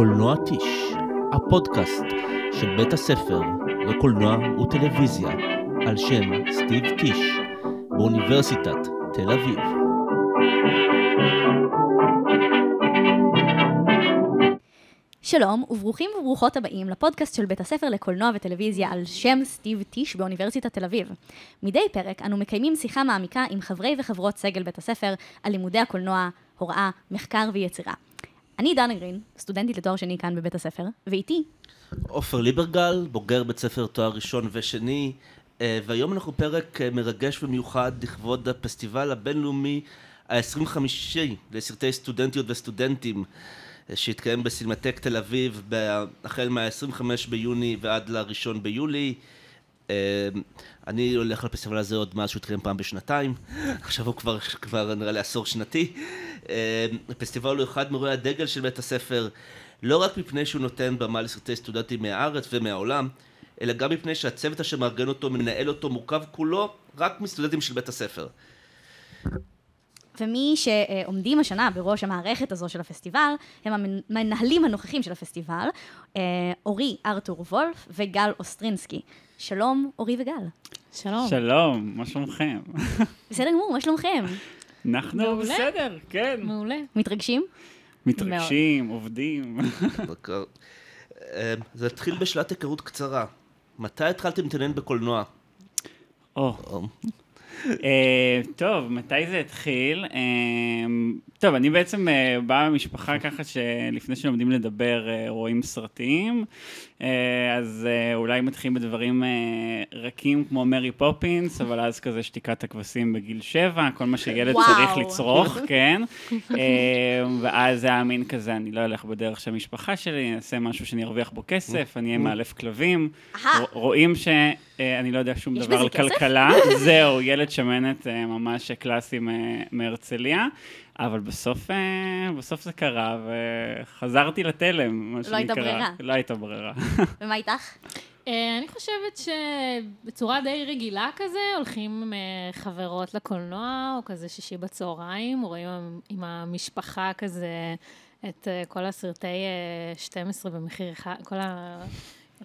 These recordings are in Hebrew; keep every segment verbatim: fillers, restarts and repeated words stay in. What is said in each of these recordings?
קולנוע טיש, הפודקאסט של בית הספר לקולנוע וטלוויזיה על שם סטיב טיש באוניברסיטת תל אביב. שלום וברוכים וברוכות הבאים לפודקאסט של בית הספר לקולנוע וטלוויזיה על שם סטיב טיש באוניברסיטת תל אביב. מדי פרק אנו מקיימים שיחה מעמיקה עם חברי וחברות סגל בית הספר על לימודי הקולנוע, הוראה, מחקר ויצירה. אני דנה גרין, סטודנטית לתואר שני כאן בבית הספר, ואיתי עופר ליברגל, בוגר בית ספר תואר ראשון ושני, והיום אנחנו פרק מרגש ומיוחד לכבוד הפסטיבל הבינלאומי ה-עשרים וחמישי לסרטי סטודנטיות וסטודנטים, שהתקיים בסינמטק תל אביב, החל מה-עשרים וחמישה ביוני ועד ל-הראשון ביולי. אני הולך לפסטיבל הזה עוד מאז שהוא התקיים פעם בשנתיים, עכשיו הוא כבר, כבר נראה לי עשור שנתי. הפסטיבל הוא אחד מאירועי הדגל של בית הספר, לא רק מפני שהוא נותן במה לסרטי סטודנטים מהארץ ומהעולם, אלא גם מפני שהצוות אשר מארגן אותו, מנהל אותו, מורכב כולו רק מסטודנטים של בית הספר. ומי שעומדים השנה בראש המערכת הזו של הפסטיבל, הם המנהלים הנוכחים של הפסטיבל, אורי ארתור וולף וגל אוסטרינסקי. שלום, אורי וגל. שלום. שלום, מה שלומכם? בסדר גמור, מה שלומכם? אנחנו בסדר, כן. מעולה. מתרגשים? מתרגשים, עובדים. זה התחיל בשלט היכרות קצרה. מתי התחלתם להתעניין בקולנוע? או... טוב, מתי זה התחיל? טוב, אני בעצם באה ממשפחה ככה שלפני שלומדים לדבר רואים סרטים, אז אולי מתחילים בדברים רכים כמו מרי פופינס, אבל אז כזה שתיקת הכבשים בגיל שבע, כל מה שילד צריך לצרוך, כן? ואז זה המין כזה, אני לא הולך בדרך של המשפחה שלי, אני אעשה משהו שאני ארוויח בו כסף, אני אהיה מאלף כלבים, רואים ש... אני לא יודע שום דבר על כלכלה, זהו, ילד שמנת ממש קלאסי מהרצליה, אבל בסוף, בסוף זה קרה, וחזרתי לתלם, מה שנקרא. לא הייתה ברירה. לא הייתה ברירה. ומה איתך? אני חושבת שבצורה די רגילה כזה, הולכים עם חברות לקולנוע, או כזה שישי בצהריים, רואים עם המשפחה כזה, את כל הסרטי שתים עשרה במחיר אחד, כל ה...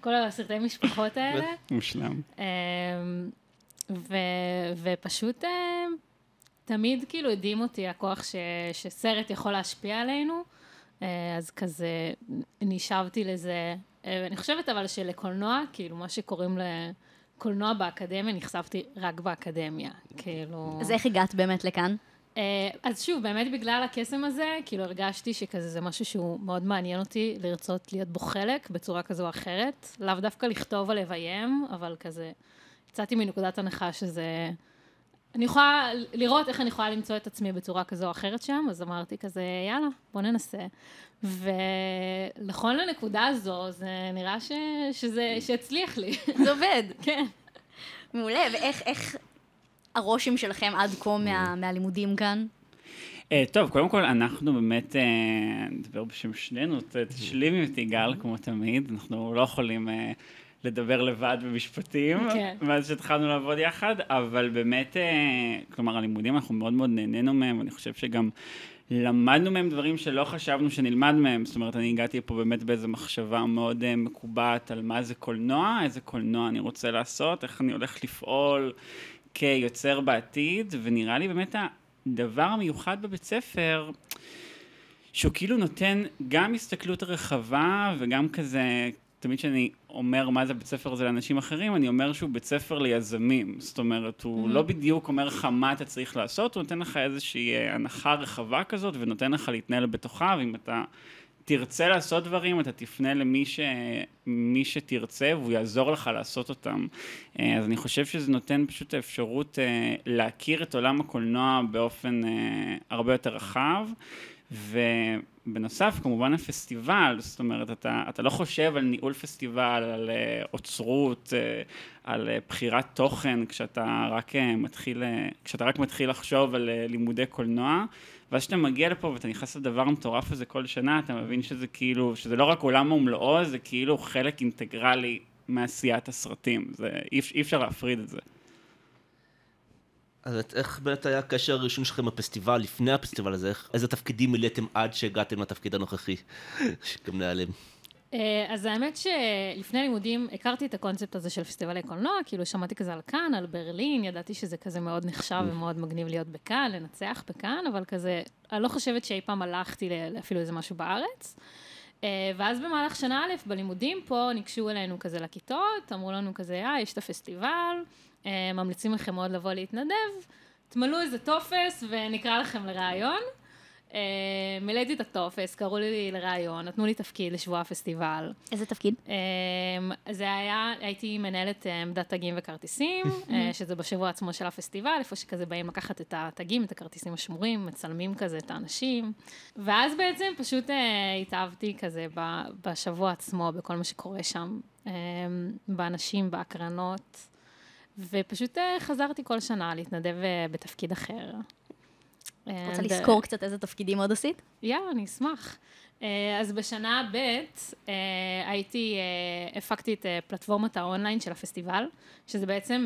כל הסרטי משפחות האלה. מושלם. ופשוט תמיד כאילו הדהים אותי הכוח שסרט יכול להשפיע עלינו, אז כזה נשבתי לזה. אני חושבת אבל שלקולנוע, כאילו מה שקוראים לקולנוע באקדמיה, נחשפתי רק באקדמיה. אז איך הגעת באמת לכאן? אז שוב, באמת בגלל הקסם הזה, כאילו הרגשתי שכזה זה משהו שהוא מאוד מעניין אותי, לרצות להיות בו חלק בצורה כזו או אחרת, לאו דווקא לכתוב או לביים, אבל כזה, יצאתי מנקודת הנחה שזה, אני יכולה לראות איך אני יכולה למצוא את עצמי בצורה כזו או אחרת שם, אז אמרתי כזה, יאללה, בוא ננסה. ולכון לנקודה הזו, זה נראה ש... שזה... שהצליח לי. זה עובד. כן. מעולה, ואיך, איך... הרושם שלכם עד כה מה, מהלימודים כאן? טוב, קודם כל אנחנו באמת, נדבר בשם שנינו, תשלימי אותי גל כמו תמיד, אנחנו לא יכולים לדבר לבד במשפטים, מאז שהתחלנו לעבוד יחד, אבל באמת, כלומר הלימודים אנחנו מאוד מאוד נהנינו מהם, ואני חושב שגם למדנו מהם דברים שלא חשבנו שנלמד מהם, זאת אומרת אני הגעתי פה באמת באיזו מחשבה מאוד מקובעת על מה זה קולנוע, איזה קולנוע אני רוצה לעשות, איך אני הולך לפעול, כיוצר בעתיד, ונראה לי באמת הדבר המיוחד בבית ספר, שהוא כאילו נותן גם הסתכלות רחבה, וגם כזה, תמיד שאני אומר מה זה בית ספר הזה לאנשים אחרים, אני אומר שהוא בית ספר ליזמים, זאת אומרת, הוא mm-hmm. לא בדיוק אומר לך מה אתה צריך לעשות, הוא נותן לך איזושהי הנחה רחבה כזאת, ונותן לך להתנהל בתוכה, ואם אתה תרצה לעשות דברים, אתה תפנה למי ש... מי שתרצה, והוא יעזור לך לעשות אותם. אז אני חושב שזה נותן פשוט האפשרות להכיר את עולם הקולנוע באופן הרבה יותר רחב, ובנוסף, כמובן, הפסטיבל, זאת אומרת, אתה, אתה לא חושב על ניהול פסטיבל, על אוצרות, על בחירת תוכן, כשאתה רק מתחיל, כשאתה רק מתחיל לחשוב על לימודי קולנוע, ואז שאתה מגיע לפה ואתה נכנס לדבר המטורף הזה כל שנה, אתה מבין שזה כאילו, שזה לא רק עולם ומלואו, זה כאילו חלק אינטגרלי מעשיית הסרטים. זה, אי, אי אפשר להפריד את זה. אז איך באמת היה הקשר הראשון שלכם בפסטיבל, לפני הפסטיבל הזה? איזה תפקידים מילאתם עד שהגעתם לתפקיד הנוכחי? שגם נעלם. אז האמת שלפני לימודים הכרתי את הקונספט הזה של פסטיבלי קולנוע, כאילו שמעתי כזה על כאן, על ברלין, ידעתי שזה כזה מאוד נחשב ומאוד מגניב להיות בכאן, לנצח בכאן, אבל כזה, אני לא חושבת שאי פעם הלכתי לאפילו איזה משהו בארץ. ואז במהלך שנה א' בלימודים פה ניגשו אלינו כזה לכיתות, אמרו לנו כזה, אה, יש את הפסטיבל, ממליצים לכם מאוד לבוא להתנדב, תמלאו איזה טופס ונקרא לכם לראיון. מילאתי את הטופס, קראו לי לראיון, נתנו לי תפקיד לשבוע הפסטיבל. איזה תפקיד? זה היה, הייתי מנהלת עמדת תגים וכרטיסים, שזה בשבוע עצמו של הפסטיבל, איפה שכזה באים לקחת את התגים, את הכרטיסים השמורים, מצלמים כזה את האנשים, ואז בעצם פשוט התאהבתי כזה בשבוע עצמו, בכל מה שקורה שם, באנשים, בהקרנות, ופשוט חזרתי כל שנה להתנדב בתפקיד אחר. רוצה לזכור קצת איזה תפקידים עוד עשית? יא, אני אשמח. אז בשנה ב' הייתי, הפקתי את פלטפורמת האונליין של הפסטיבל, שזה בעצם,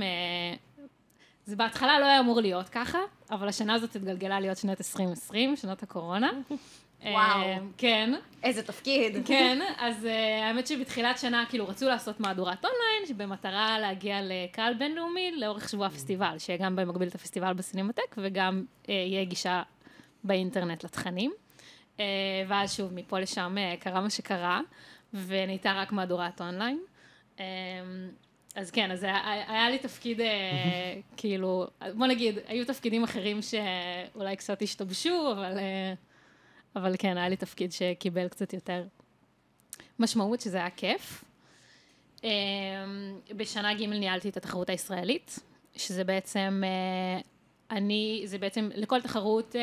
זה בהתחלה לא היה אמור להיות ככה, אבל השנה הזאת התגלגלה להיות שנת עשרים עשרים, שנת הקורונה. וואו. כן. איזה תפקיד. כן, אז האמת שבתחילת שנה כאילו רצו לעשות מהדורת אונליין, שבמטרה להגיע לקהל בינלאומי לאורך שבוע הפסטיבל, שגם במקביל את הפסטיבל בסינמטק, וגם יהיה גישה באינטרנט לתכנים. ואז שוב, מפה לשם קרה מה שקרה, ונהייתה רק מהדורת אונליין. אז כן, אז היה לי תפקיד, כאילו, בוא נגיד, היו תפקידים אחרים שאולי קצת השתבשו, אבל... אבל כן, היה לי תפקיד שקיבל קצת יותר משמעות, שזה היה כיף. בשנה ג' ניהלתי את התחרות הישראלית, שזה בעצם, אני, זה בעצם, לכל תחרות,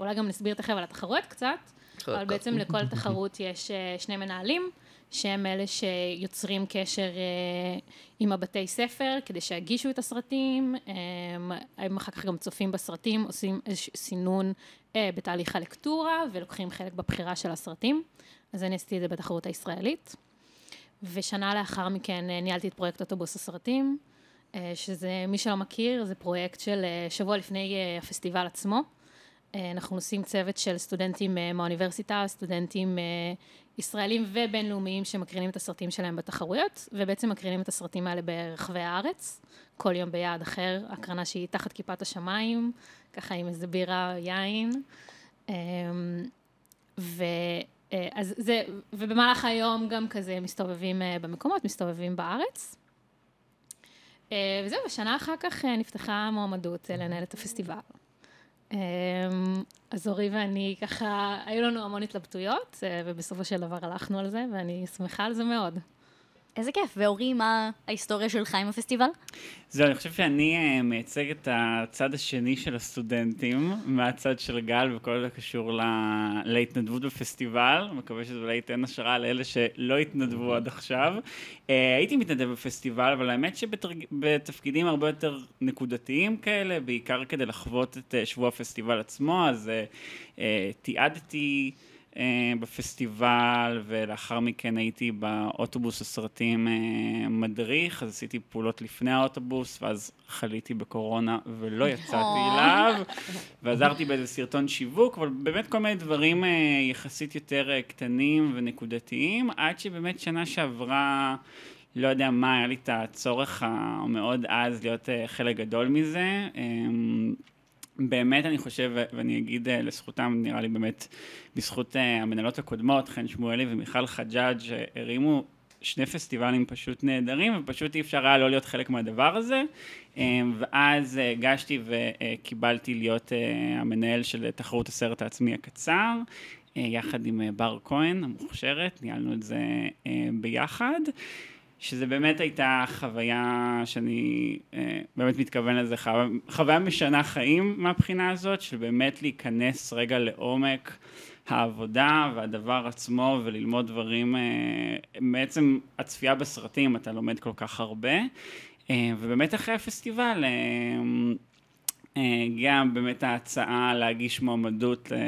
אולי גם נסביר תכף על התחרות קצת, אבל בעצם לכל תחרות יש שני מנהלים, שהם אלה שיוצרים קשר עם הבתי ספר, כדי שיגישו את הסרטים, הם אחר כך גם צופים בסרטים, עושים סינון בתהליך הלקטורה, ולוקחים חלק בבחירה של הסרטים. אז אני עשיתי את זה בתחרות הישראלית. ושנה לאחר מכן ניהלתי את פרויקט אוטובוס הסרטים, שזה, מי שלא מכיר, זה פרויקט של שבוע לפני הפסטיבל עצמו. אנחנו נוסעים צוות של סטודנטים מהאוניברסיטה, סטודנטים ישראלים ובינלאומיים שמקרינים את הסרטים שלהם בתחרויות, ובעצם מקרינים את הסרטים האלה ברחבי הארץ, כל יום ביעד אחר, הקרנה שהיא תחת כיפת השמיים, ככה עם איזה בירה, יין. ו... אז זה... ובמהלך היום גם כזה מסתובבים במקומות, מסתובבים בארץ. וזהו, בשנה אחר כך נפתחה מועמדות לנהל את הפסטיבל. אז אורי ואני ככה, היו לנו המון התלבטויות, ובסופו של דבר הלכנו על זה, ואני שמחה על זה מאוד. איזה כיף. ואורי, מה ההיסטוריה שלך עם הפסטיבל? זהו, אני חושב שאני מייצג את הצד השני של הסטודנטים, מהצד של גל, וכל זה קשור להתנדבות בפסטיבל. מקווה שזה אולי ייתן השראה לאלה שלא התנדבו עד עכשיו. הייתי מתנדב בפסטיבל, אבל האמת שבתפקידים הרבה יותר נקודתיים כאלה, בעיקר כדי לחוות את שבוע הפסטיבל עצמו, אז תיעדתי... בפסטיבל, ולאחר מכן הייתי באוטובוס הסרטים מדריך, אז עשיתי פעולות לפני האוטובוס, ואז חליתי בקורונה ולא יצאתי אליו, ועזרתי באיזה סרטון שיווק, אבל באמת כל מיני דברים יחסית יותר קטנים ונקודתיים, עד שבאמת שנה שעברה, לא יודע מה, היה לי את הצורך המאוד אז להיות חלק גדול מזה, באמת אני חושב, ואני אגיד לזכותם, נראה לי באמת בזכות המנהלות הקודמות, חן שמואלי ומיכל חג'אג' שהרימו שני פסטיבלים פשוט נהדרים, ופשוט אי אפשר היה לא להיות חלק מהדבר הזה, ואז הגשתי וקיבלתי להיות המנהל של תחרות הסרט העצמי הקצר, יחד עם בר כהן המוכשרת, ניהלנו את זה ביחד, שזה באמת הייתה חוויה שאני אה, באמת מתכוון לזה, חו... חוויה משנה חיים מהבחינה הזאת, של באמת להיכנס רגע לעומק העבודה והדבר עצמו, וללמוד דברים, אה, בעצם הצפייה בסרטים, אתה לומד כל כך הרבה, אה, ובאמת אחרי הפסטיבל, אה, אה, גם באמת ההצעה להגיש מועמדות אה,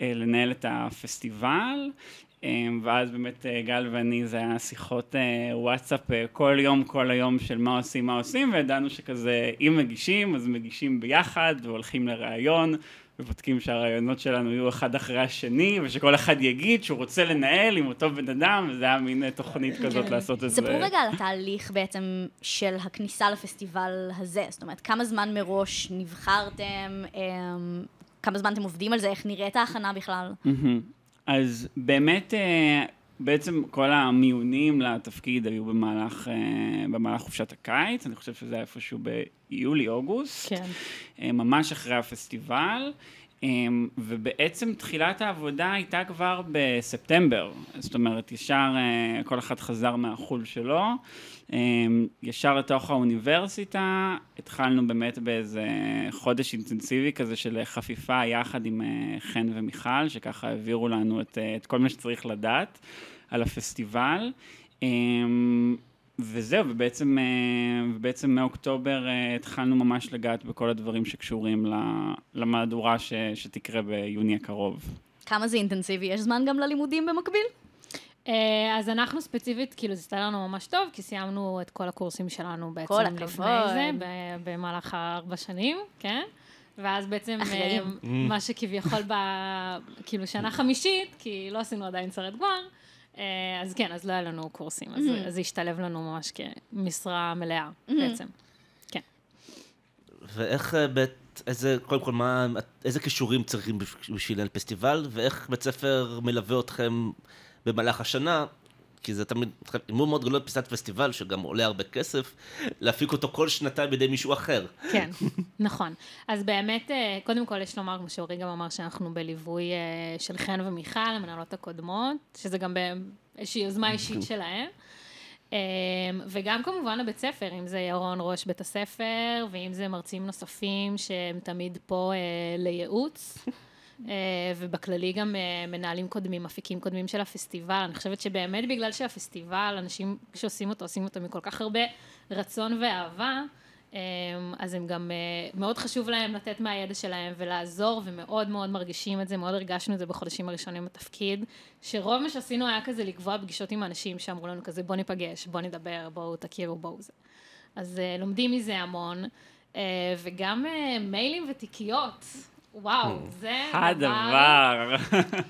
אה, לנהל את הפסטיבל, ואז באמת גל ואני זה היה שיחות וואטסאפ כל יום, כל היום של מה עושים, מה עושים, וידענו שכזה אם מגישים, אז מגישים ביחד והולכים לראיון, ובודקים שהראיונות שלנו יהיו אחד אחרי השני, ושכל אחד יגיד שהוא רוצה לנהל עם אותו בן אדם, וזה היה מין תוכנית כזאת לעשות את זה. ספרו רגע על התהליך בעצם של הכניסה לפסטיבל הזה, זאת אומרת, כמה זמן מראש נבחרתם, כמה זמן אתם עובדים על זה, איך נראית ההכנה בכלל? אז באמת, בעצם כל המיונים לתפקיד היו במהלך, במהלך חופשת הקיץ, אני חושב שזה היה איפשהו ביולי-אוגוסט, כן. ממש אחרי הפסטיבל, ובעצם תחילת העבודה הייתה כבר בספטמבר, זאת אומרת, ישר כל אחד חזר מהחול שלו, ישר לתוך האוניברסיטה, התחלנו באמת באיזה חודש אינטנסיבי כזה של חפיפה יחד עם חן ומיכל, שככה העבירו לנו את, את כל מה שצריך לדעת על הפסטיבל, וזהו, ובעצם, ובעצם מאוקטובר התחלנו ממש לגעת בכל הדברים שקשורים למהדורה ש, שתקרה ביוני הקרוב. כמה זה אינטנסיבי? יש זמן גם ללימודים במקביל? אז אנחנו ספציפית, כאילו זה סתן לנו ממש טוב, כי סיימנו את כל הקורסים שלנו בעצם לפני זה, במהלך ארבע שנים, כן? ואז בעצם מה שכביכול, כאילו שנה חמישית, כי לא עשינו עדיין סרט גמר, אז כן, אז לא היה לנו קורסים, אז זה השתלב לנו ממש כמשרה מלאה בעצם, כן. ואיך איזה, קודם כל, מה, איזה קישורים צריכים בשביל על פסטיבל, ואיך בית ספר מלווה אתכם במהלך השנה, כי זה תמיד אימור מאוד גדול פיסת פסטיבל, שגם עולה הרבה כסף, להפיק אותו כל שנתיים בידי מישהו אחר. כן, נכון. אז באמת, קודם כל יש לומר, כמו שאורי גם אמר, שאנחנו בליווי של חן ומיכל, המנהלות הקודמות, שזה גם באיזושהי יוזמה אישית שלהם. וגם כמובן לבית ספר, אם זה ירון ראש בית הספר, ואם זה מרצים נוספים שהם תמיד פה לייעוץ. ובכללי גם מנהלים קודמים, מפיקים קודמים של הפסטיבל. אני חושבת שבאמת בגלל שהפסטיבל, אנשים שעושים אותו, עושים אותו מכל כך הרבה רצון ואהבה, אז הם גם, מאוד חשוב להם לתת מהידע שלהם ולעזור, ומאוד מאוד מרגישים את זה, מאוד הרגשנו את זה בחודשים הראשונים בתפקיד, שרוב מה שעשינו היה כזה לקבוע פגישות עם האנשים שאמרו לנו כזה, בוא ניפגש, בוא נדבר, בואו תכירו, בואו זה. אז לומדים מזה המון, וגם מיילים ותיקיות, וואו, זה הדבר.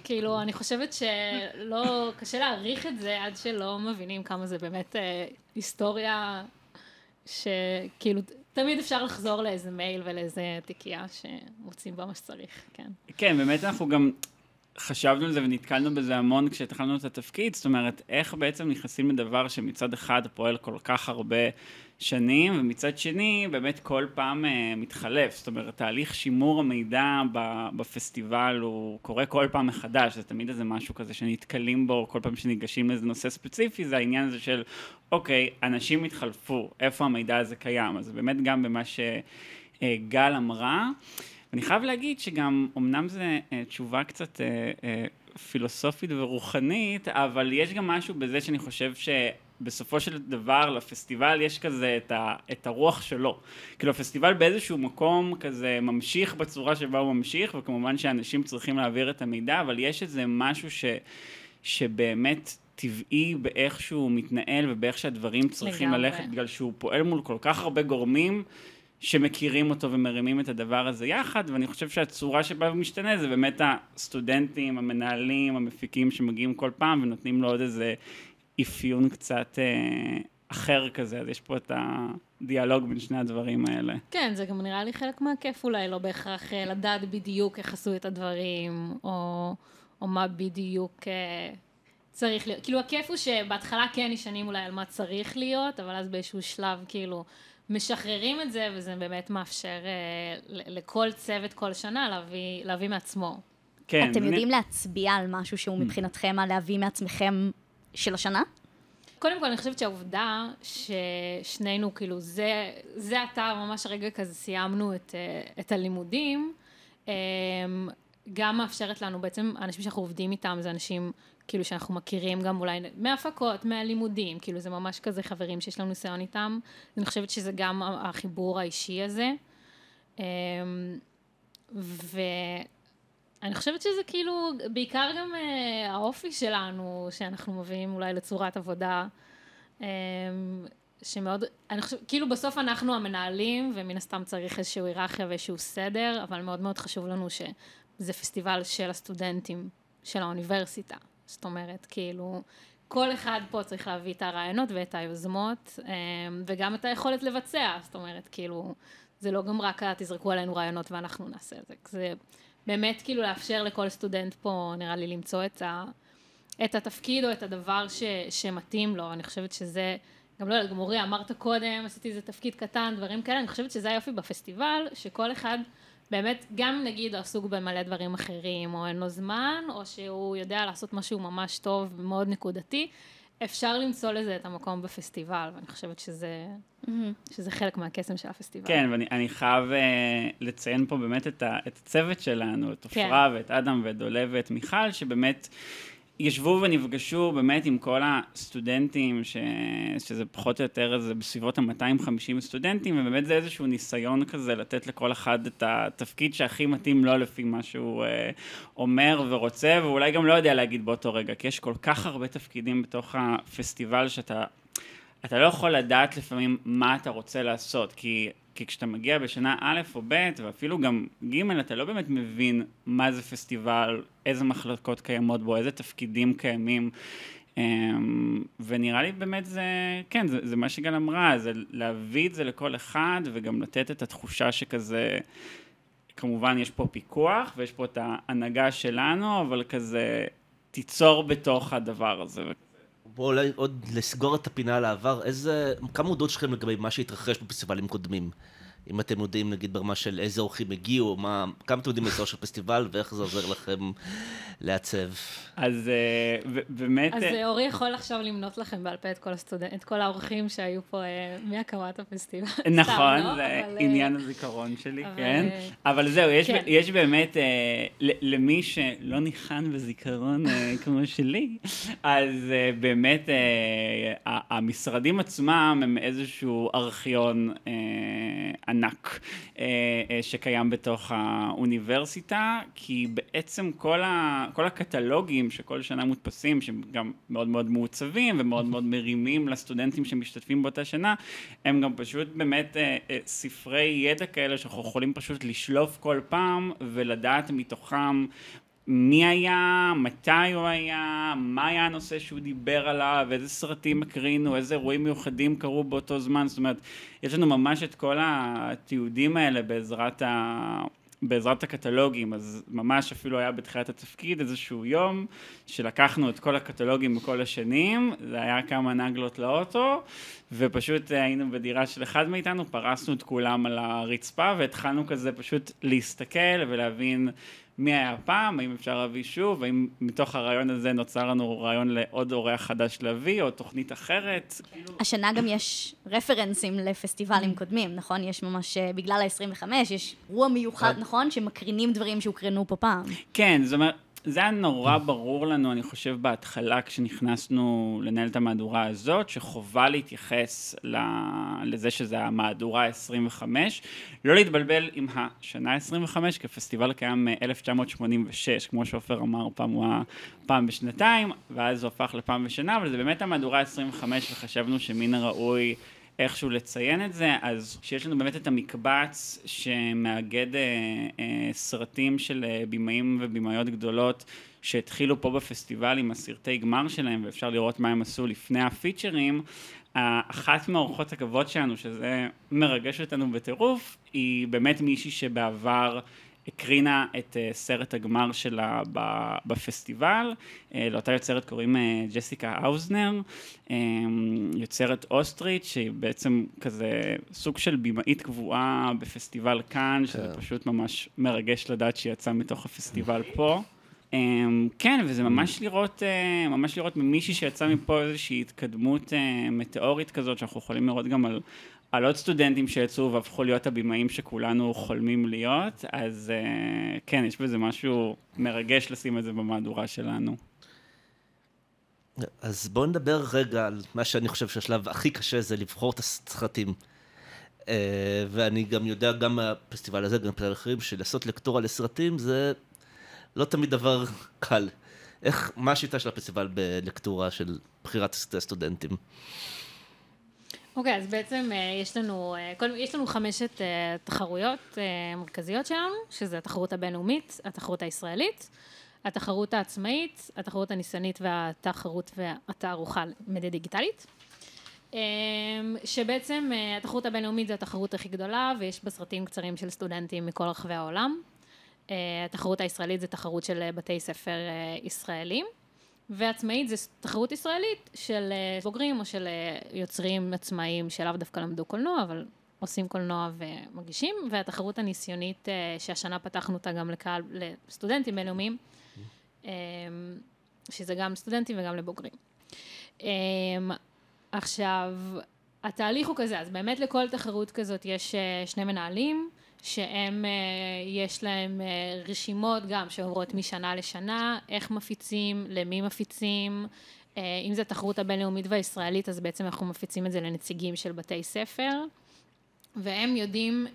כאילו, אני חושבת שלא, קשה להעריך את זה עד שלא מבינים כמה זה באמת היסטוריה שכאילו, תמיד אפשר לחזור לאיזה מייל ולאיזה תיקייה שמוצאים בה מה שצריך, כן. כן, באמת אנחנו גם חשבנו על זה ונתקלנו בזה המון כשהתחלנו את התפקיד, זאת אומרת, איך בעצם נכנסים לדבר שמצד אחד פועל כל כך הרבה שנים, ומצד שני באמת כל פעם אה, מתחלף, זאת אומרת, תהליך שימור המידע בפסטיבל הוא קורה כל פעם מחדש, זה תמיד איזה משהו כזה שנתקלים בו, כל פעם שניגשים לאיזה נושא ספציפי, זה העניין הזה של, אוקיי, אנשים התחלפו, איפה המידע הזה קיים, אז באמת גם במה שגל אמרה, אני חייב להגיד שגם, אמנם זו תשובה קצת פילוסופית ורוחנית, אבל יש גם משהו בזה שאני חושב שבסופו של דבר לפסטיבל יש כזה את הרוח שלו. כאילו הפסטיבל באיזשהו מקום כזה ממשיך בצורה שבה הוא ממשיך, וכמובן שאנשים צריכים להעביר את המידע, אבל יש איזה משהו שבאמת טבעי באיך שהוא מתנהל ובאיך שהדברים צריכים ללכת, בגלל שהוא פועל מול כל כך הרבה גורמים, שמכירים אותו ומרימים את הדבר הזה יחד, ואני חושב שהצורה שבה הוא משתנה זה באמת הסטודנטים, המנהלים, המפיקים שמגיעים כל פעם ונותנים לו עוד איזה אפיון קצת אה, אחר כזה, אז יש פה את הדיאלוג בין שני הדברים האלה. כן, זה גם נראה לי חלק מהכיף אולי, לא בהכרח לדעת בדיוק איך עשו את הדברים, או, או מה בדיוק אה, צריך להיות. כאילו הכיף הוא שבהתחלה כן נשענים אולי על מה צריך להיות, אבל אז באיזשהו שלב כאילו, משחררים את זה, וזה באמת מאפשר לכל צוות כל שנה להביא מעצמו. אתם יודעים להצביע על משהו שהוא מבחינתכם, על להביא מעצמכם של השנה? קודם כל, אני חושבת שהעובדה ששנינו, כאילו, זה עתה, ממש הרגע כזה סיימנו את הלימודים, גם מאפשרת לנו, בעצם, האנשים שאנחנו עובדים איתם, זה אנשים, כאילו, שאנחנו מכירים גם אולי מהפקות, מהלימודים, כאילו, זה ממש כזה חברים שיש לנו ניסיון איתם. אני חושבת שזה גם החיבור האישי הזה. ואני אני חושבת שזה כאילו, בעיקר גם אה, האופי שלנו, שאנחנו מביאים אולי לצורת עבודה, אה, שמאוד, אני חושבת, כאילו בסוף אנחנו המנהלים, ומן הסתם צריך איזשהו היררכיה ואיזשהו סדר, אבל מאוד מאוד חשוב לנו שזה פסטיבל של הסטודנטים, של האוניברסיטה. זאת אומרת, כאילו, כל אחד פה צריך להביא את הרעיונות ואת היוזמות, אה, וגם את היכולת לבצע. זאת אומרת, כאילו, זה לא גם רק תזרקו עלינו רעיונות ואנחנו נעשה את זה. זה באמת כאילו לאפשר לכל סטודנט פה, נראה לי, למצוא את, ה, את התפקיד או את הדבר ש, שמתאים לו. אני חושבת שזה, גם לא, גם אורי, אמרת קודם, עשיתי איזה תפקיד קטן, דברים כאלה. אני חושבת שזה היופי בפסטיבל, שכל אחד באמת, גם נגיד, עסוק במלא דברים אחרים, או אין לו זמן, או שהוא יודע לעשות משהו ממש טוב, מאוד נקודתי. אפשר למצוא לזה את המקום בפסטיבל, ואני חושבת שזה, שזה חלק מהקסם של הפסטיבל. כן, ואני אני חייב uh, לציין פה באמת את, ה, את הצוות שלנו, את עופרה ואת אדם ואת דולב ואת מיכל, שבאמת ישבו ונפגשו באמת עם כל הסטודנטים, ש, שזה פחות או יותר זה בסביבות ה-מאתיים וחמישים סטודנטים, ובאמת זה איזשהו ניסיון כזה לתת לכל אחד את התפקיד שהכי מתאים לו לפי מה שהוא אה, אומר ורוצה, ואולי גם לא יודע להגיד באותו רגע, כי יש כל כך הרבה תפקידים בתוך הפסטיבל שאתה אתה לא יכול לדעת לפעמים מה אתה רוצה לעשות, כי, כי כשאתה מגיע בשנה א' או ב', ואפילו גם ג', אתה לא באמת מבין מה זה פסטיבל, איזה מחלקות קיימות בו, איזה תפקידים קיימים, ונראה לי באמת זה, כן, זה, זה מה שגל אמרה, זה להביא את זה לכל אחד, וגם לתת את התחושה שכזה, כמובן יש פה פיקוח, ויש פה את ההנהגה שלנו, אבל כזה תיצור בתוך הדבר הזה. בואו אולי עוד לסגור את הפינה על העבר, איזה, כמה עודות שלכם לגבי מה שהתרחש בפסטיבלים קודמים? אם אתם יודעים, נגיד, ברמה של איזה אורחים הגיעו, מה, כמה אתם יודעים לצור של פסטיבל, ואיך זה עוזר לכם לעצב? אז באמת... אז אורי יכול עכשיו למנות לכם בעל פה את כל הסטודנט, את כל האורחים שהיו פה מהקמת הפסטיבל. נכון, זה עניין הזיכרון שלי, כן. אבל זהו, יש באמת, למי שלא ניחן בזיכרון כמו שלי, אז באמת המשרדים עצמם הם איזשהו ארכיון... ענק שקיים בתוך האוניברסיטה, כי בעצם כל ה, כל הקטלוגים שכל שנה מודפסים, שהם גם מאוד מאוד מעוצבים ומאוד מאוד מרימים לסטודנטים שמשתתפים באותה שנה, הם גם פשוט באמת ספרי ידע כאלה שאנחנו יכולים פשוט לשלוף כל פעם ולדעת מתוכם מי היה, מתי הוא היה, מה היה הנושא שהוא דיבר עליו, איזה סרטים הקרינו, איזה אירועים מיוחדים קרו באותו זמן. זאת אומרת, יש לנו ממש את כל התיעודים האלה בעזרת, ה... בעזרת הקטלוגים, אז ממש אפילו היה בתחילת התפקיד איזשהו יום שלקחנו את כל הקטלוגים בכל השנים, זה היה כמה נגלות לאוטו, ופשוט היינו בדירה של אחד מאיתנו, פרסנו את כולם על הרצפה, והתחלנו כזה פשוט להסתכל ולהבין מי היה פעם, האם אפשר להביא שוב, האם מתוך הרעיון הזה נוצר לנו רעיון לעוד אורח חדש להביא, או תוכנית אחרת. השנה גם יש רפרנסים לפסטיבלים קודמים, נכון? יש ממש, בגלל ה-עשרים וחמש, יש אירוע מיוחד, נכון? שמקרינים דברים שהוקרנו פה פעם. כן, זאת אומרת, זה היה נורא ברור לנו, אני חושב, בהתחלה, כשנכנסנו לנהל את המהדורה הזאת, שחובה להתייחס לזה שזה המהדורה עשרים וחמש, לא להתבלבל עם השנה עשרים וחמש, כי הפסטיבל קיים אלף תשע מאות שמונים ושש, כמו שעופר אמר, פעם הוא פעם בשנתיים, ואז הוא הפך לפעם בשנה, אבל זה באמת המהדורה עשרים וחמש, וחשבנו שמין הראוי איכשהו לציין את זה, אז שיש לנו באמת את המקבץ שמאגד אה, אה, סרטים של אה, בימאים ובימאיות גדולות שהתחילו פה בפסטיבל עם הסרטי גמר שלהם, ואפשר לראות מה הם עשו לפני הפיצ'רים. אחת מהאורחות הכבוד שלנו, שזה מרגש אותנו בטירוף, היא באמת מישהי שבעבר הקרינה את uh, סרט הגמר שלה ב- בפסטיבל, uh, לאותה יוצרת קוראים uh, ג'סיקה אוזנר, um, יוצרת אוסטרית, שהיא בעצם כזה סוג של בימאית קבועה בפסטיבל כאן, okay. שזה פשוט ממש מרגש לדעת שהיא יצאה מתוך הפסטיבל פה. Um, כן, וזה ממש לראות, uh, ממש לראות ממישהי שיצא מפה איזושהי התקדמות uh, מטאורית כזאת, שאנחנו יכולים לראות גם על... על עוד סטודנטים שיצאו והפכו להיות הבימאים שכולנו חולמים להיות, אז כן, יש בזה משהו מרגש לשים את זה במהדורה שלנו. אז בואו נדבר רגע על מה שאני חושב שהשלב הכי קשה זה לבחור את הסרטים. ואני גם יודע, גם הפסטיבל הזה, גם פסטיבל אחרים, שלעשות לקטורה לסרטים זה לא תמיד דבר קל. איך, מה השיטה של הפסטיבל בלקטורה של בחירת הסטודנטים? אוקיי, אז בעצם יש לנו, יש לנו חמשת תחרויות מרכזיות שלנו, שזה התחרות הבינלאומית, התחרות הישראלית, התחרות העצמאית, התחרות הניסנית והתחרות והתערוכה מדיה דיגיטלית. שבעצם התחרות הבינלאומית זו התחרות הכי גדולה, ויש בה סרטים קצרים של סטודנטים מכל רחבי העולם. התחרות הישראלית זו תחרות של בתי ספר ישראלים, ועצמאית זו תחרות ישראלית של בוגרים או של יוצרים עצמאיים שלאו דווקא למדו קולנוע, אבל עושים קולנוע ומגישים, והתחרות הניסיונית שהשנה פתחנו אותה גם לקהל, לסטודנטים בינלאומיים, שזה גם סטודנטים וגם לבוגרים. עכשיו, התהליך הוא כזה, אז באמת לכל תחרות כזאת יש שני מנהלים, שהם, יש להם רשימות גם שעוברות משנה לשנה, איך מפיצים, למי מפיצים, אם זה התחרות הבינלאומית והישראלית, אז בעצם אנחנו מפיצים את זה לנציגים של בתי ספר, והם יודעים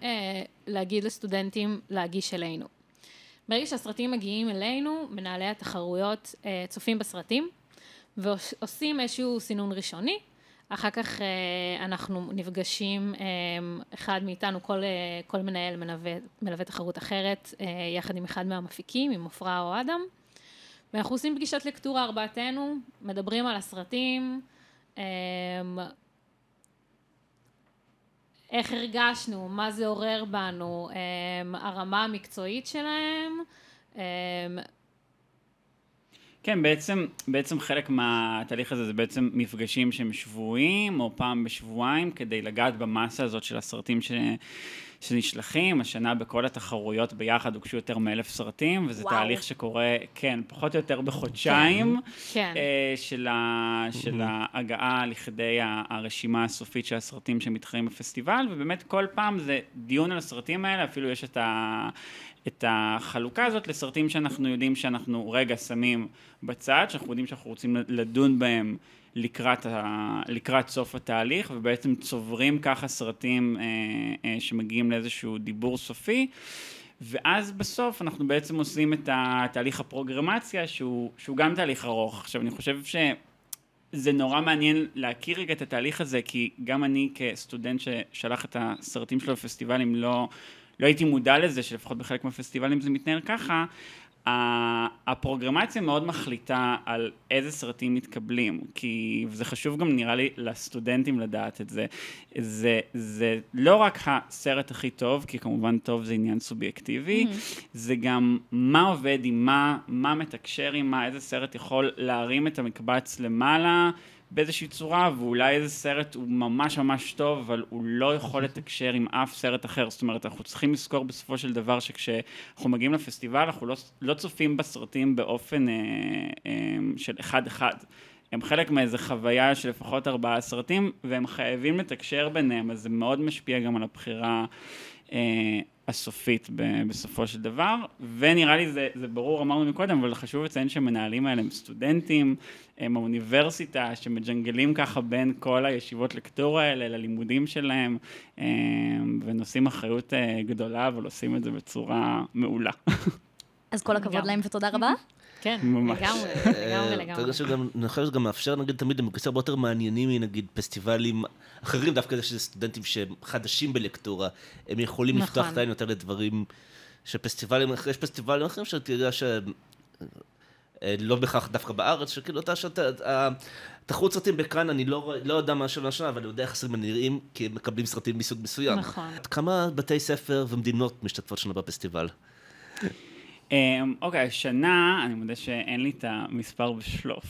להגיד לסטודנטים להגיש אלינו. ברגע שהסרטים מגיעים אלינו, מנהלי התחרויות צופים בסרטים, ועושים איזשהו סינון ראשוני, אחר כך אנחנו נפגשים, אחד מאיתנו, כל, כל מנהל מלווה, מלווה תחרות אחרת, יחד עם אחד מהמפיקים, עם עופרה או אדם, ואנחנו עושים פגישת לקטורה ארבעתנו, מדברים על הסרטים, איך הרגשנו, מה זה עורר בנו, הרמה המקצועית שלהם, כן, בעצם, בעצם חלק מהתהליך הזה זה בעצם מפגשים שהם שבועיים או פעם בשבועיים כדי לגעת במסה הזאת של הסרטים ש... שנשלחים. השנה בכל התחרויות ביחד הוגשו יותר מאלף סרטים, וזה וואו. תהליך שקורה, כן, פחות או יותר בחודשיים, כן. אה, של, ה... של ההגעה לכדי הרשימה הסופית של הסרטים שמתחרים בפסטיבל, ובאמת כל פעם זה דיון על הסרטים האלה, אפילו יש את ה... את החלוקה הזאת לסרטים שאנחנו יודעים שאנחנו רגע שמים בצד, שאנחנו יודעים שאנחנו רוצים לדון בהם לקראת, ה... לקראת סוף התהליך, ובעצם צוברים ככה סרטים אה, אה, שמגיעים לאיזשהו דיבור סופי, ואז בסוף אנחנו בעצם עושים את התהליך הפרוגרמציה, שהוא, שהוא גם תהליך ארוך. עכשיו אני חושב ש... זה נורא מעניין להכיר רגע את התהליך הזה, כי גם אני כסטודנט ששלח את הסרטים שלו בפסטיבלים לא... לא הייתי מודע לזה, שלפחות בחלק מהפסטיבלים זה מתנהל ככה, הפרוגרמציה מאוד מחליטה על איזה סרטים מתקבלים, כי זה חשוב גם נראה לי לסטודנטים לדעת את זה. זה, זה לא רק הסרט הכי טוב, כי כמובן טוב זה עניין סובייקטיבי, mm-hmm. זה גם מה עובד עם מה, מה מתקשר עם מה, איזה סרט יכול להרים את המקבץ למעלה, באיזושהי צורה, ואולי איזה סרט הוא ממש ממש טוב, אבל הוא לא יכול לתקשר עם אף סרט אחר. זאת אומרת, אנחנו צריכים לזכור בסופו של דבר שכשאנחנו מגיעים לפסטיבל, אנחנו לא, לא צופים בסרטים באופן אה, אה, של אחד-אחד. הם חלק מאיזו חוויה של לפחות ארבעה סרטים, והם חייבים לתקשר ביניהם, אז זה מאוד משפיע גם על הבחירה אה, הסופית ב- בסופו של דבר, ונראה לי זה, זה ברור, אמרנו מקודם, אבל חשוב לציין שמנהלים האלה הם סטודנטים, הם האוניברסיטה, שמג'נגלים ככה בין כל הישיבות לקטורה האלה, ללימודים שלהם, ונושאים אחריות גדולה, אבל עושים את זה בצורה מעולה. אז כל הכבוד להם ותודה רבה. כן, ממש. אני חושב שגם מאפשר, נגיד, תמיד למקסר ביותר מעניינים מנגיד פסטיבלים אחרים, דווקא זה שזה סטודנטים שחדשים בלקטורה, הם יכולים לפתוח את העין יותר לדברים שפסטיבלים, יש פסטיבלים אחרים שאתה יודע ש... לא בכך דווקא בארץ, שכאילו אותה שאתה... תחרות סרטים בכאן, אני לא, לא יודע מה של השנה, אבל אני יודע איך סרטים נראים, כי הם מקבלים סרטים מסוג מסוים. נכון. כמה בתי ספר ומדינות משתתפות שנה בפסטיבל? אוקיי, השנה, אני מודה שאין לי את המספר בשלוף,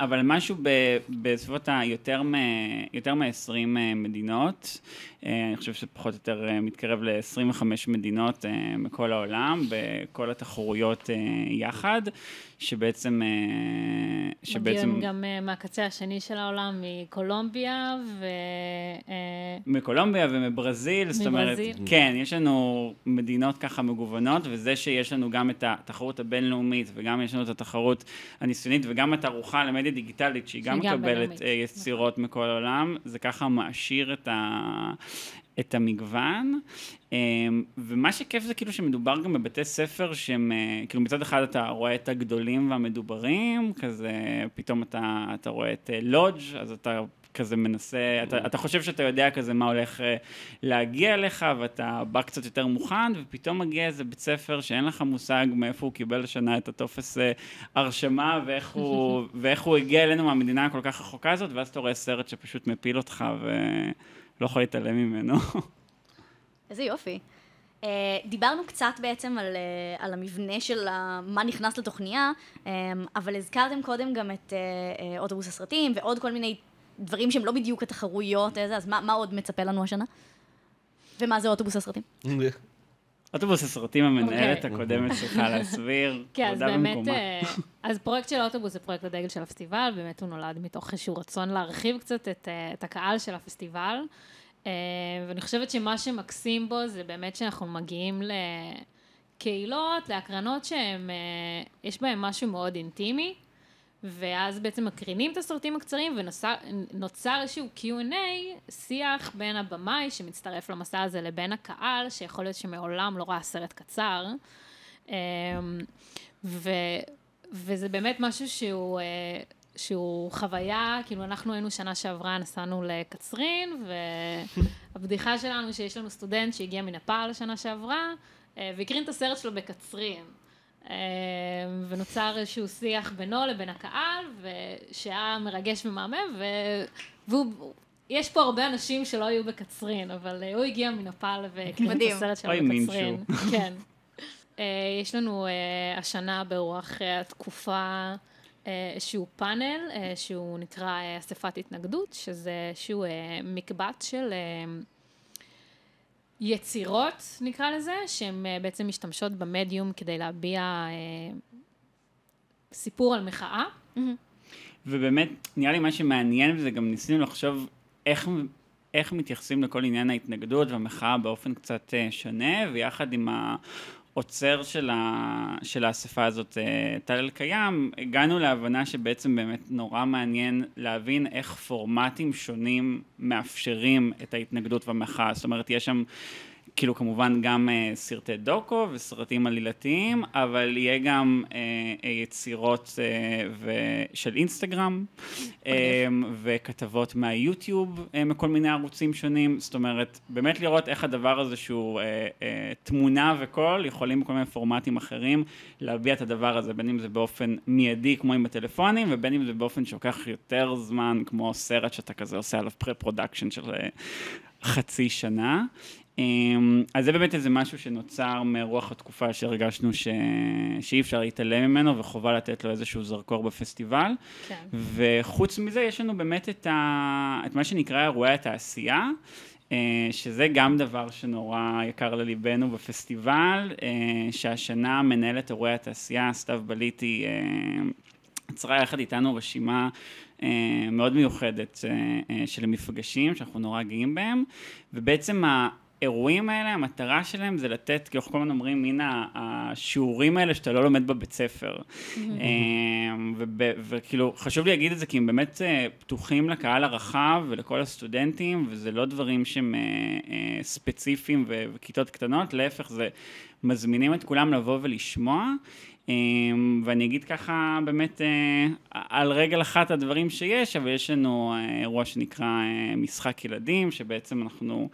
אבל משהו בסביבות יותר מ-עשרים מדינות, אני חושב שפחות או יותר מתקרב ל-עשרים וחמש מדינות מכל העולם, בכל התחרויות יחד, שבעצם... מגיעים גם מהקצה השני של העולם, מקולומביה ו... מקולומביה ומברזיל, זאת אומרת, כן, יש לנו מדינות ככה מגוונות, וזה שיש לנו גם את התחרות הבינלאומית, וגם יש לנו את התחרות הניסיונית, וגם את התערוכה למדיה דיגיטלית, שהיא גם מקבלת יצירות מכל העולם, זה ככה מעשיר את ה... את המגוון, ומה שכיף זה כאילו שמדובר גם בבתי ספר שהם, כאילו מצד אחד אתה רואה את הגדולים והמדוברים, כזה פתאום אתה, אתה רואה את לודג', אז אתה כזה מנסה, אתה, אתה חושב שאתה יודע כזה מה הולך להגיע לך, ואתה בא קצת יותר מוכן, ופתאום מגיע איזה בית ספר שאין לך מושג מאיפה הוא קיבל השנה את הטופס הרשמה, ואיך הוא, ואיך הוא הגיע אלינו מהמדינה הכל כך רחוקה הזאת, ואז אתה רואה סרט שפשוט מפיל אותך, ולא יכול להתעלם ממנו. איזה יופי. דיברנו קצת בעצם על, על המבנה של מה נכנס לתוכניה, אבל הזכרתם קודם גם את אוטובוס הסרטים, ועוד כל מיני דברים שהם לא בדיוק התחרויות, אז מה, מה עוד מצפה לנו השנה? ומה זה אוטובוס הסרטים? אוטובוס הסרטים המנהלת הקודמת צריכה להסביר. כן, אז באמת, אז פרויקט של האוטובוס זה פרויקט הדגל של הפסטיבל, באמת הוא נולד מתוך איזשהו רצון להרחיב קצת את, את הקהל של הפסטיבל, ואני חושבת שמה שמקסים בו זה באמת שאנחנו מגיעים לקהילות, להקרנות שהם, יש בהם משהו מאוד אינטימי, ואז בעצם מקרינים את הסרטים הקצרים, ונוצר איזשהו קיו אנד איי, שיח בין הבמאי שמצטרף למסע הזה, לבין הקהל, שיכול להיות שמעולם לא ראה סרט קצר. ו, וזה באמת משהו שהוא, שהוא חוויה, כאילו אנחנו היינו שנה שעברה, נסענו לקצרין, והבדיחה שלנו שיש לנו סטודנט שהגיע מנפאל שנה שעברה, והקרין את הסרט שלו בקצרין. ונוצר איזשהו שיח בינו לבין הקהל, ושהיה מרגש ומהמם, ויש פה הרבה אנשים שלא היו בקצרין, אבל הוא הגיע מנפאל והקרין את הסרט שלו בקצרין. כן. יש לנו השנה ברוח התקופה איזשהו פאנל, שהוא נקרא אספת התנגדות, שזה איזשהו מקבט של יצירות, נקרא לזה, שהן בעצם משתמשות במדיום כדי להביע אה, סיפור על מחאה. ובאמת, נראה לי מה שמעניין, וזה גם ניסינו לחשוב איך, איך מתייחסים לכל עניין ההתנגדות והמחאה באופן קצת אה, שונה, ויחד עם ה... עוצר של, ה... של האספה הזאת, טל קיים, הגענו להבנה שבעצם באמת נורא מעניין להבין איך פורמטים שונים מאפשרים את ההתנגדות והמחאה. זאת אומרת, יש שם כאילו כמובן גם אה, סרטי דוקו וסרטים עלילתיים, אבל יהיה גם אה, יצירות אה, ו... של אינסטגרם, אה, וכתבות מהיוטיוב, אה, מכל מיני ערוצים שונים. זאת אומרת, באמת לראות איך הדבר הזה שהוא אה, אה, תמונה וכל, יכולים בכל מיני פורמטים אחרים להביע את הדבר הזה, בין אם זה באופן מיידי כמו עם הטלפונים, ובין אם זה באופן שוקח יותר זמן, כמו סרט שאתה כזה עושה עליו פרה-פרודקשן של אה, חצי שנה. אז זה באמת איזה משהו שנוצר מרוח התקופה שהרגשנו ש... שאי אפשר להתעלם ממנו וחובה לתת לו איזשהו זרקור בפסטיבל. כן. וחוץ מזה יש לנו באמת את, ה... את מה שנקרא אירועי התעשייה, שזה גם דבר שנורא יקר לליבנו בפסטיבל, שהשנה מנהלת אירועי התעשייה, סתיו בליטי, יצרה יחד איתנו רשימה מאוד מיוחדת של המפגשים שאנחנו נורא גאים בהם, ובעצם ה... אירועים האלה, המטרה שלהם זה לתת, כי אנחנו כל הזמן אומרים, הנה השיעורים האלה שאתה לא לומד בבית ספר. וכאילו, חשוב לי להגיד את זה, כי הם באמת פתוחים לקהל הרחב ולכל הסטודנטים, וזה לא דברים שהם ספציפיים וכיתות קטנות, להפך, זה מזמינים את כולם לבוא ולשמוע, ואני אגיד ככה באמת על רגל אחת הדברים שיש, אבל יש לנו אירוע שנקרא משחק ילדים, שבעצם אנחנו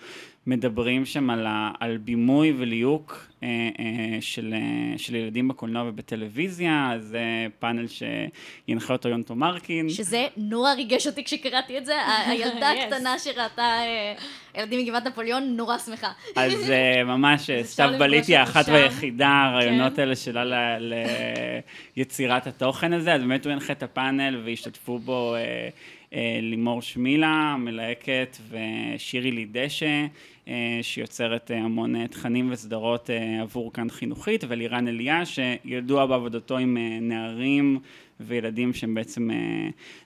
מדברים שם על, ה, על בימוי וליוק אה, אה, של, אה, של ילדים בקולנוע ובטלוויזיה, זה פאנל שינחה אותו יונתו מרקין. שזה נורא ריגש אותי כשקראתי את זה, הילדה הקטנה שראתה ילדים מגבעת נפוליון נורא שמחה. אז אה, ממש סתיו בליטי האחת והיחידה, הרעיונות האלה שלה ל, ליצירת התוכן הזה, אז באמת הוא ינחה את הפאנל והשתתפו בו אה, לימור שמילה, מלהקת, ושירי לידשא, שיוצרת המון תכנים וסדרות עבור כאן חינוכית, ולירן אליה, שידוע בעבודתו עם נערים וילדים שהם בעצם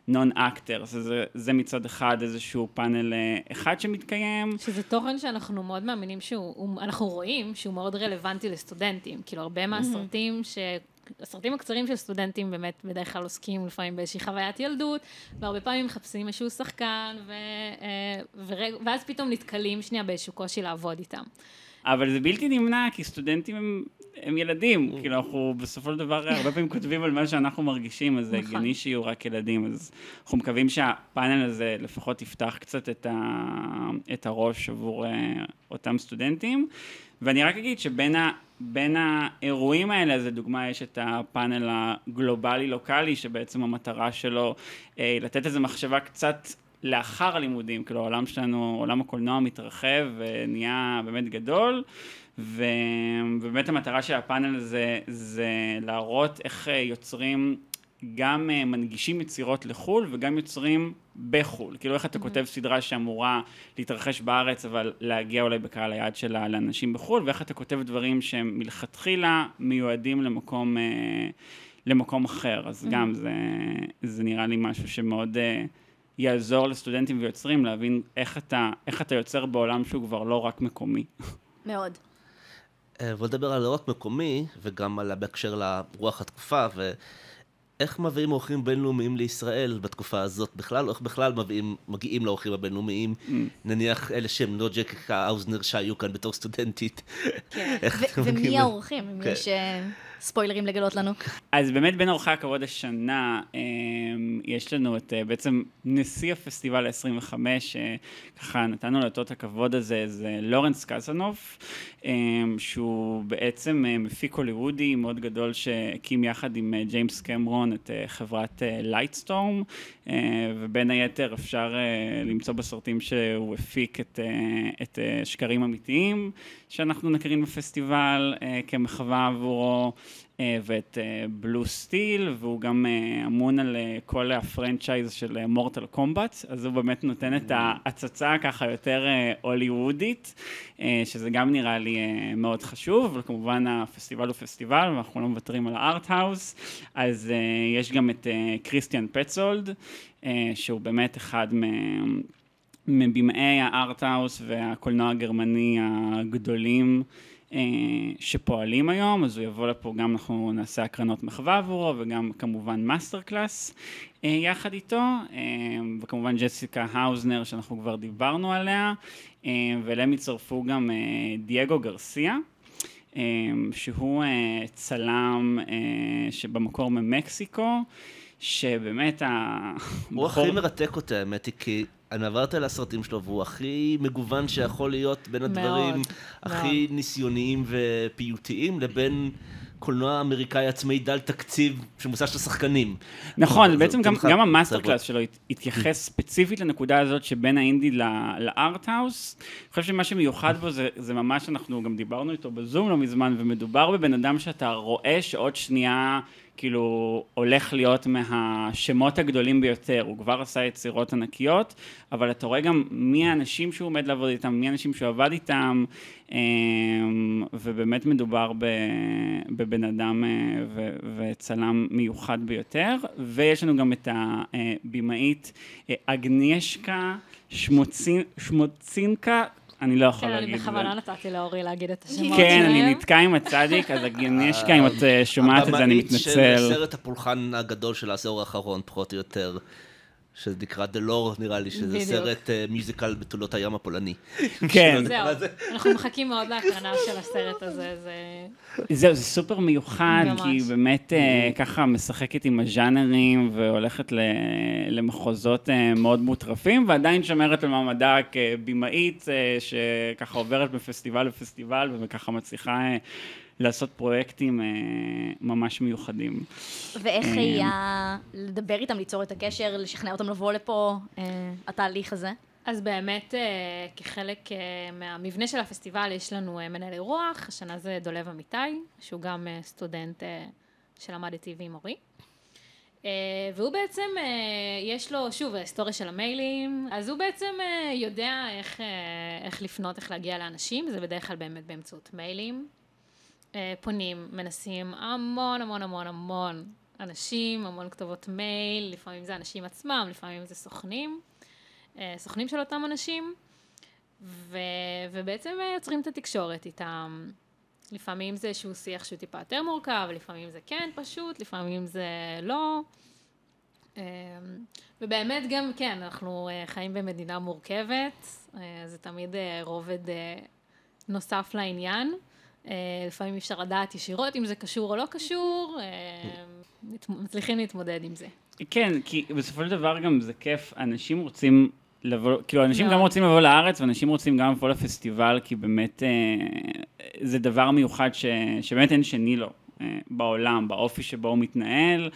נון-אקטר. זה, זה מצד אחד איזשהו פאנל אחד שמתקיים. שזה תוכן שאנחנו מאוד מאמינים, שאנחנו רואים שהוא מאוד רלוונטי לסטודנטים, כאילו הרבה מהסרטים ש... הסרטים הקצרים של סטודנטים באמת בדרך כלל עוסקים לפעמים באיזושהי חוויית ילדות, והרבה פעמים מחפשים איזשהו שחקן, ו, ורג, ואז פתאום נתקלים שנייה באיזשהו קושי לעבוד איתם. אבל זה בלתי נמנע, כי סטודנטים הם, הם ילדים, כאילו אנחנו בסופו של דבר הרבה פעמים כותבים על מה שאנחנו מרגישים, אז זה הגיוני שיהיו רק ילדים, אז אנחנו מקווים שהפאנל הזה לפחות יפתח קצת את, ה, את הראש עבור אותם סטודנטים, ואני רק אגיד שבין ה... בין האירועים האלה, אז לדוגמה יש את הפאנל הגלובלי-לוקלי, שבעצם המטרה שלו אה, לתת איזו מחשבה קצת לאחר הלימודים, כאילו העולם שלנו, עולם הקולנוע מתרחב ונהיה באמת גדול, ו... ובאמת המטרה של הפאנל הזה זה להראות איך יוצרים, גם uh, מנגישים יצירות לחול וגם יוצרים בחול. כאילו איך אתה mm-hmm. כותב סדרה שאמורה להתרחש בארץ אבל להגיע אולי בקהל היעד שלה לאנשים בחול, ואיך אתה כותב דברים שהם מלכתחילה מיועדים למקום, uh, למקום אחר. אז mm-hmm. גם זה, זה נראה לי משהו שמאוד uh, יעזור לסטודנטים ויוצרים להבין איך אתה, איך אתה יוצר בעולם שהוא כבר לא רק מקומי. מאוד. בוא נדבר על לא רק מקומי וגם על בהקשר לרוח התקופה ו... איך מביאים עורכים בינלאומיים לישראל בתקופה הזאת בכלל, או איך בכלל מביאים, מגיעים לעורכים הבינלאומיים, mm. נניח אלה שהם לא ג'סיקה אוזנר שהיו כאן בתור סטודנטית. כן, ו- ומי העורכים? אם יש ספוילרים לגלות לנו. אז באמת בין עורכי הכבוד השנה, יש לנו את בעצם נשיא הפסטיבל ה-עשרים וחמש, ככה נתנו לו את הכבוד הזה, זה לורנס קסנוף, שהוא בעצם מפיק הוליוודי מאוד גדול שהקים יחד עם ג'יימס קמרון, את חברת לייטסטורם, ובין היתר אפשר למצוא בסרטים שהוא הפיק את, את שקרים אמיתיים שאנחנו נכרים בפסטיבל כמחווה עבורו, ואת בלו סטיל, והוא גם אמון על כל הפרנצ'ייז של מורטל קומבט, אז הוא באמת נותן את ההצצה ככה יותר הוליוודית, שזה גם נראה לי מאוד חשוב, וכמובן הפסטיבל הוא פסטיבל, ואנחנו לא מוותרים על הארט-האוס, אז יש גם את קריסטיאן פצולד, שהוא באמת אחד מה... מבמאי הארט-האוס והקולנוע הגרמני הגדולים, שפועלים היום, אז הוא יבוא לפה, גם אנחנו נעשה הקרנות מחווה עבורו, וגם כמובן מאסטר קלאס יחד איתו, וכמובן ג'סיקה האוזנר שאנחנו כבר דיברנו עליה, ולהם יצרפו גם דייגו גרסיה, שהוא צלם שבמקור ממקסיקו, שבאמת הוא הכי מרתק אותה, האמת היא, כי אני עברתי על הסרטים שלו, והוא הכי מגוון שיכול להיות בין הדברים הכי ניסיוניים ופיוטיים, לבין קולנוע אמריקאי עצמאי דל תקציב שמוסש לשחקנים. נכון, בעצם גם המאסטר קלאס שלו התייחס ספציפית לנקודה הזאת שבין האינדי לארט-האוס. אני חושב שמה שמיוחד בו זה ממש, אנחנו גם דיברנו איתו בזום לא מזמן, ומדובר בבן אדם שאתה רואה שעוד שנייה... כאילו הולך להיות מהשמות הגדולים ביותר, הוא כבר עשה יצירות ענקיות, אבל אתה רואה גם מי האנשים שהוא עומד לעבוד איתם, מי האנשים שהוא עבד איתם, ובאמת מדובר בבן אדם וצלם מיוחד ביותר, ויש לנו גם את הבימאית אגנישקה שמוצינקה, אני לא יכול להגיד. אני בכוונה נתתי לאורי להגיד את השמות. כן, אני נתקע עם הצדיק, אז אגנישקה, אם את שומעת את זה, אני מתנצל. הבמאית של סרט הפולחן הגדול של העשור האחרון, פחות או יותר, שזה נקרא The Lure, נראה לי, שזה סרט מיוזיקל בתולות הים הפולני. כן. זהו, אנחנו מחכים מאוד להקרנה של הסרט הזה. זהו, זה סופר מיוחד, כי היא באמת ככה משחקת עם הז'אנרים, והולכת למחוזות מאוד מוטרפים, ועדיין שמרת למעמדה כבימאית, שככה עוברת בפסטיבל לפסטיבל, וככה מצליחה לעשות פרויקטים אה, ממש מיוחדים. ואיך אה, היה לדבר איתם, ליצור את הקשר, לשכנע אותם לבוא לפה, אה, התהליך הזה? אז באמת, אה, כחלק אה, מהמבנה של הפסטיבל, יש לנו אה, מנהל אירוח, השנה זה דולב אמיתי, שהוא גם אה, סטודנט אה, שלמד איתי ועם אורי. אה, והוא בעצם, אה, יש לו, שוב, ההיסטוריה של המיילים, אז הוא בעצם אה, יודע איך, אה, איך לפנות, איך להגיע לאנשים, זה בדרך כלל באמת באמצעות מיילים. פונים, מנסים המון המון המון המון אנשים, המון כתובות מייל, לפעמים זה אנשים עצמם, לפעמים זה סוכנים, סוכנים של אותם אנשים, ו- ובעצם יוצרים את התקשורת איתם, לפעמים זה שהוא שיח שהוא טיפה יותר מורכב, לפעמים זה כן פשוט, לפעמים זה לא. ובאמת גם כן, אנחנו חיים במדינה מורכבת, זה תמיד רובד נוסף לעניין. לפעמים אפשר לדעת ישירות אם זה קשור או לא קשור, מצליחים להתמודד עם זה. כן, כי בסופו של דבר גם זה כיף, אנשים רוצים לבוא, כאילו אנשים גם רוצים לבוא לארץ, ואנשים רוצים גם לבוא לפסטיבל, כי באמת זה דבר מיוחד שבאמת אין שני לו בעולם, באופי שבו הוא מתנהל,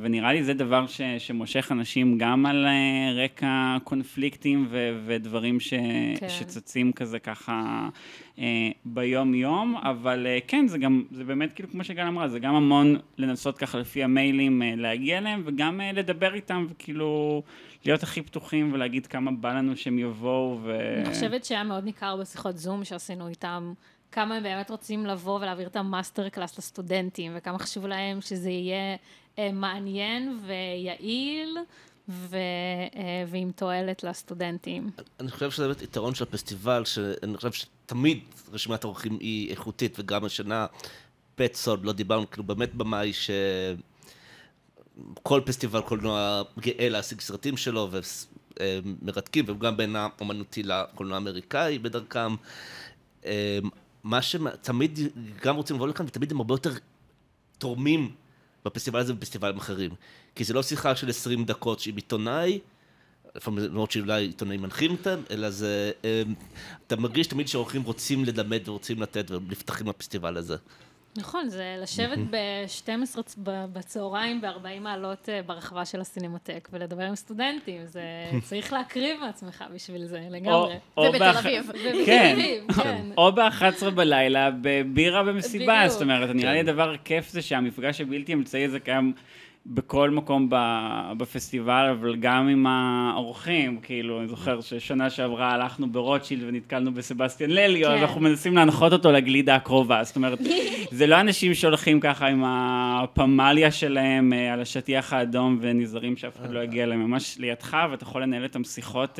ונראה לי זה דבר שמושך אנשים גם על רקע קונפליקטים ודברים שצצים כזה ככה ביום יום, אבל כן, זה גם, זה באמת כאילו כמו שגל אמרה, זה גם המון לנסות ככה לפי המיילים להגיע אליהם, וגם לדבר איתם וכאילו להיות הכי פתוחים ולהגיד כמה בא לנו שהם יבואו. אני חושבת שהיה מאוד ניכר בשיחות זום שעשינו איתם, כמה הם באמת רוצים לבוא ולהעביר את המאסטר קלאס לסטודנטים, וכמה חשוב להם שזה יהיה מעניין ויעיל, ו... ועם תועלת לסטודנטים. אני חושב שזה באמת יתרון של הפסטיבל, שאני חושב שתמיד רשימת האורחים היא איכותית, וגם השנה פטסול, לא דיברנו, כאילו באמת במאי ש... כל פסטיבל קולנוע גאה להשיג סרטים שלו, ומרתקים, וגם בין האומנותי לקולנוע האמריקאי בדרכם. מה שתמיד גם רוצים לבוא לכאן, ותמיד הם הרבה יותר תורמים בפסטיבל הזה ובפסטיבלים אחרים. כי זה לא שיחה של עשרים דקות עם עיתונאי, לפעמים שאולי עיתונאים מנחים אותם, אלא זה, אתה מרגיש תמיד שעורכים רוצים לדמד ורוצים לתת ולפתחים בפסטיבל הזה. נכון, זה לשבת ב-שתים עשרה בצהריים ב-ארבעים מעלות ברחבה של הסינמטק, ולדבר עם סטודנטים, זה צריך להקריב מעצמך בשביל זה, לגמרי. זה בתל אביב. כן, או ב-אחת עשרה בלילה, בבירה במסיבה, זאת אומרת, נראה לי הדבר כיף זה שהמפגש הבלתי אמצעי זה קיים בכל מקום בפסטיבל, אבל גם עם האורחים, כאילו, אני זוכר ששנה שעברה הלכנו ברוטשילד ונתקלנו בסבסטיאן לליו, אז אנחנו מנסים להנחות אותו לגלידה הקרובה, זאת אומרת, זה לא אנשים שהולכים ככה עם הפמליה שלהם על השטיח האדום ונזרים שאף אחד לא יגיע אליהם, ממש לידך, ואתה יכול לנהל אתם שיחות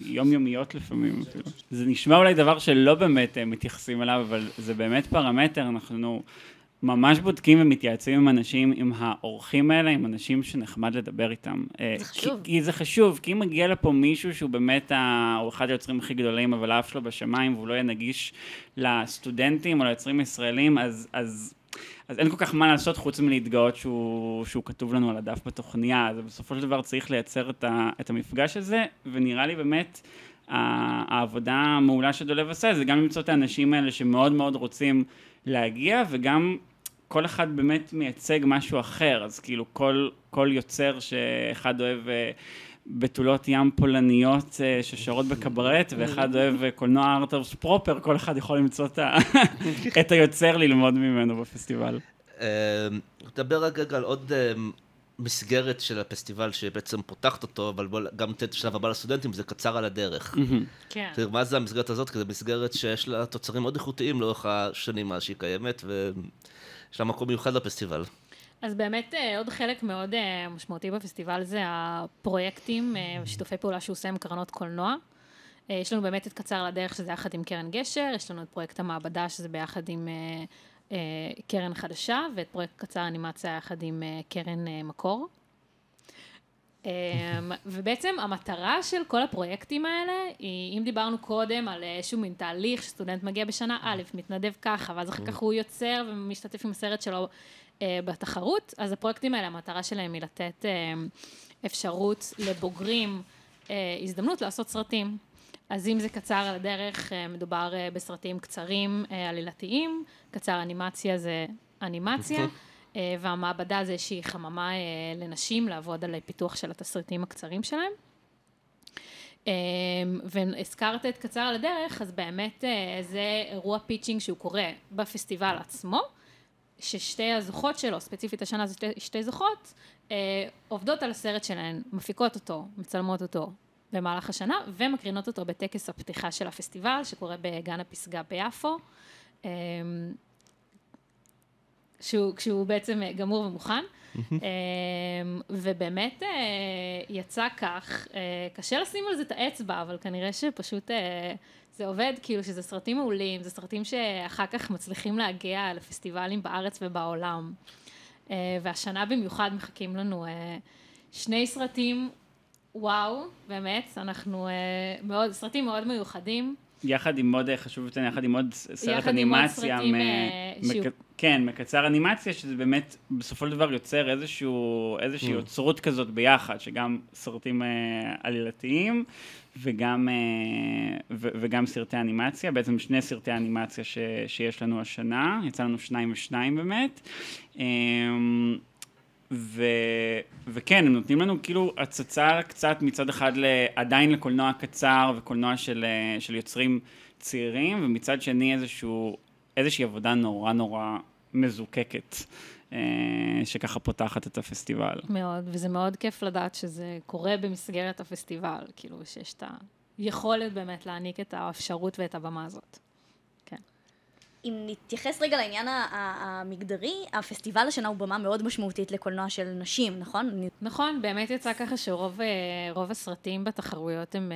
יומיומיות לפעמים. זה נשמע אולי דבר שלא באמת מתייחסים אליו, אבל זה באמת פרמטר, אנחנו... ממש בודקים ומתייעצים עם אנשים, עם האורחים האלה, עם אנשים שנחמד לדבר איתם. זה חשוב. כי, כי זה חשוב, כי אם מגיע לפה מישהו שהוא באמת אחד היוצרים הכי גדולים, אבל האף שלו בשמיים, והוא לא יהיה נגיש לסטודנטים או ליוצרים ישראלים, אז, אז, אז אין כל כך מה לעשות חוץ מלהתגאות שהוא, שהוא כתוב לנו על הדף בתוכניה. אז בסופו של דבר צריך לייצר את, ה, את המפגש הזה, ונראה לי באמת... העבודה המעולה שדולב עושה, זה גם למצוא את האנשים האלה שמאוד מאוד רוצים להגיע, וגם כל אחד באמת מייצג משהו אחר, אז כאילו כל, כל יוצר שאחד אוהב בתולות ים פולניות ששרות בקברט, ואחד אוהב קולנוע ארטהאוס פרופר, כל אחד יכול למצוא את היוצר ללמוד ממנו בפסטיבל. נדבר רגע על עוד... מסגרת של הפסטיבל שבעצם פותחת אותו, אבל גם נותנת שלב הבא לסטודנטים, זה קצר על הדרך. כן. תראה, מה זה המסגרת הזאת? כי זו מסגרת שיש לה תוצרים מאוד איכותיים לאורך השנים מה שהיא קיימת, ויש לה מקום מיוחד לפסטיבל. אז באמת עוד חלק מאוד משמעותי בפסטיבל זה הפרויקטים, שיתופי פעולה שהוא עושה עם קרנות קולנוע. יש לנו באמת את קצר על הדרך, שזה יחד עם קרן גשר, יש לנו את פרויקט המעבדה, שזה ביחד עם... קרן חדשה, ואת פרויקט קצר אנימציה יחד עם קרן מקור. ובעצם המטרה של כל הפרויקטים האלה, היא, אם דיברנו קודם על איזשהו מין תהליך, שסטודנט מגיע בשנה א', מתנדב ככה, ואז אחר כך הוא יוצר ומשתתף עם הסרט שלו בתחרות, אז הפרויקטים האלה, המטרה שלהם היא לתת אפשרות לבוגרים הזדמנות לעשות סרטים. אז אם זה קצר על הדרך, מדובר בסרטים קצרים עלילתיים, קצר אנימציה זה אנימציה, והמעבדה זה איזושהי חממה לנשים לעבוד על הפיתוח של התסריטים הקצרים שלהם. והזכרת את קצר על הדרך, אז באמת זה אירוע פיצ'ינג שהוא קורה בפסטיבל עצמו, ששתי הזוכות שלו, ספציפית השנה זה שתי זוכות, עובדות על הסרט שלהן, מפיקות אותו, מצלמות אותו, במהלך השנה, ומקרינות אותו בטקס הפתיחה של הפסטיבל, שקורה בגן הפסגה ביפו. שהוא, כשהוא בעצם גמור ומוכן, ובאמת יצא כך, קשה לשים על זה את האצבע, אבל כנראה שפשוט זה עובד, כאילו שזה סרטים מעולים, זה סרטים שאחר כך מצליחים להגיע לפסטיבלים בארץ ובעולם, והשנה במיוחד מחכים לנו שני סרטים, וואו, באמת, אנחנו מאוד, סרטים מאוד מיוחדים, יחד עם עוד, חשוב לציין, יחד עם עוד סרט אנימציה, כן, מקצר אנימציה, שזה באמת בסופו של דבר יוצר איזושהי יוצרות כזאת ביחד, שגם סרטים עלילתיים וגם סרטי אנימציה, בעצם שני סרטי אנימציה שיש לנו השנה, יצא לנו שניים ושניים באמת, ו- וכן, הם נותנים לנו כאילו הצצה קצת מצד אחד עדיין לקולנוע קצר וקולנוע של, של יוצרים צעירים, ומצד שני איזשהו, איזושהי עבודה נורא נורא מזוקקת, אה, שככה פותחת את הפסטיבל. מאוד, וזה מאוד כיף לדעת שזה קורה במסגרת הפסטיבל, כאילו שיש את היכולת באמת להעניק את האפשרות ואת הבמה הזאת. אם נתייחס רגע לעניין המגדרי, הפסטיבל השנה הוא במה מאוד משמעותית לקולנוע של נשים, נכון? נכון, באמת יצא ככה שרוב רוב הסרטים בתחרויות הם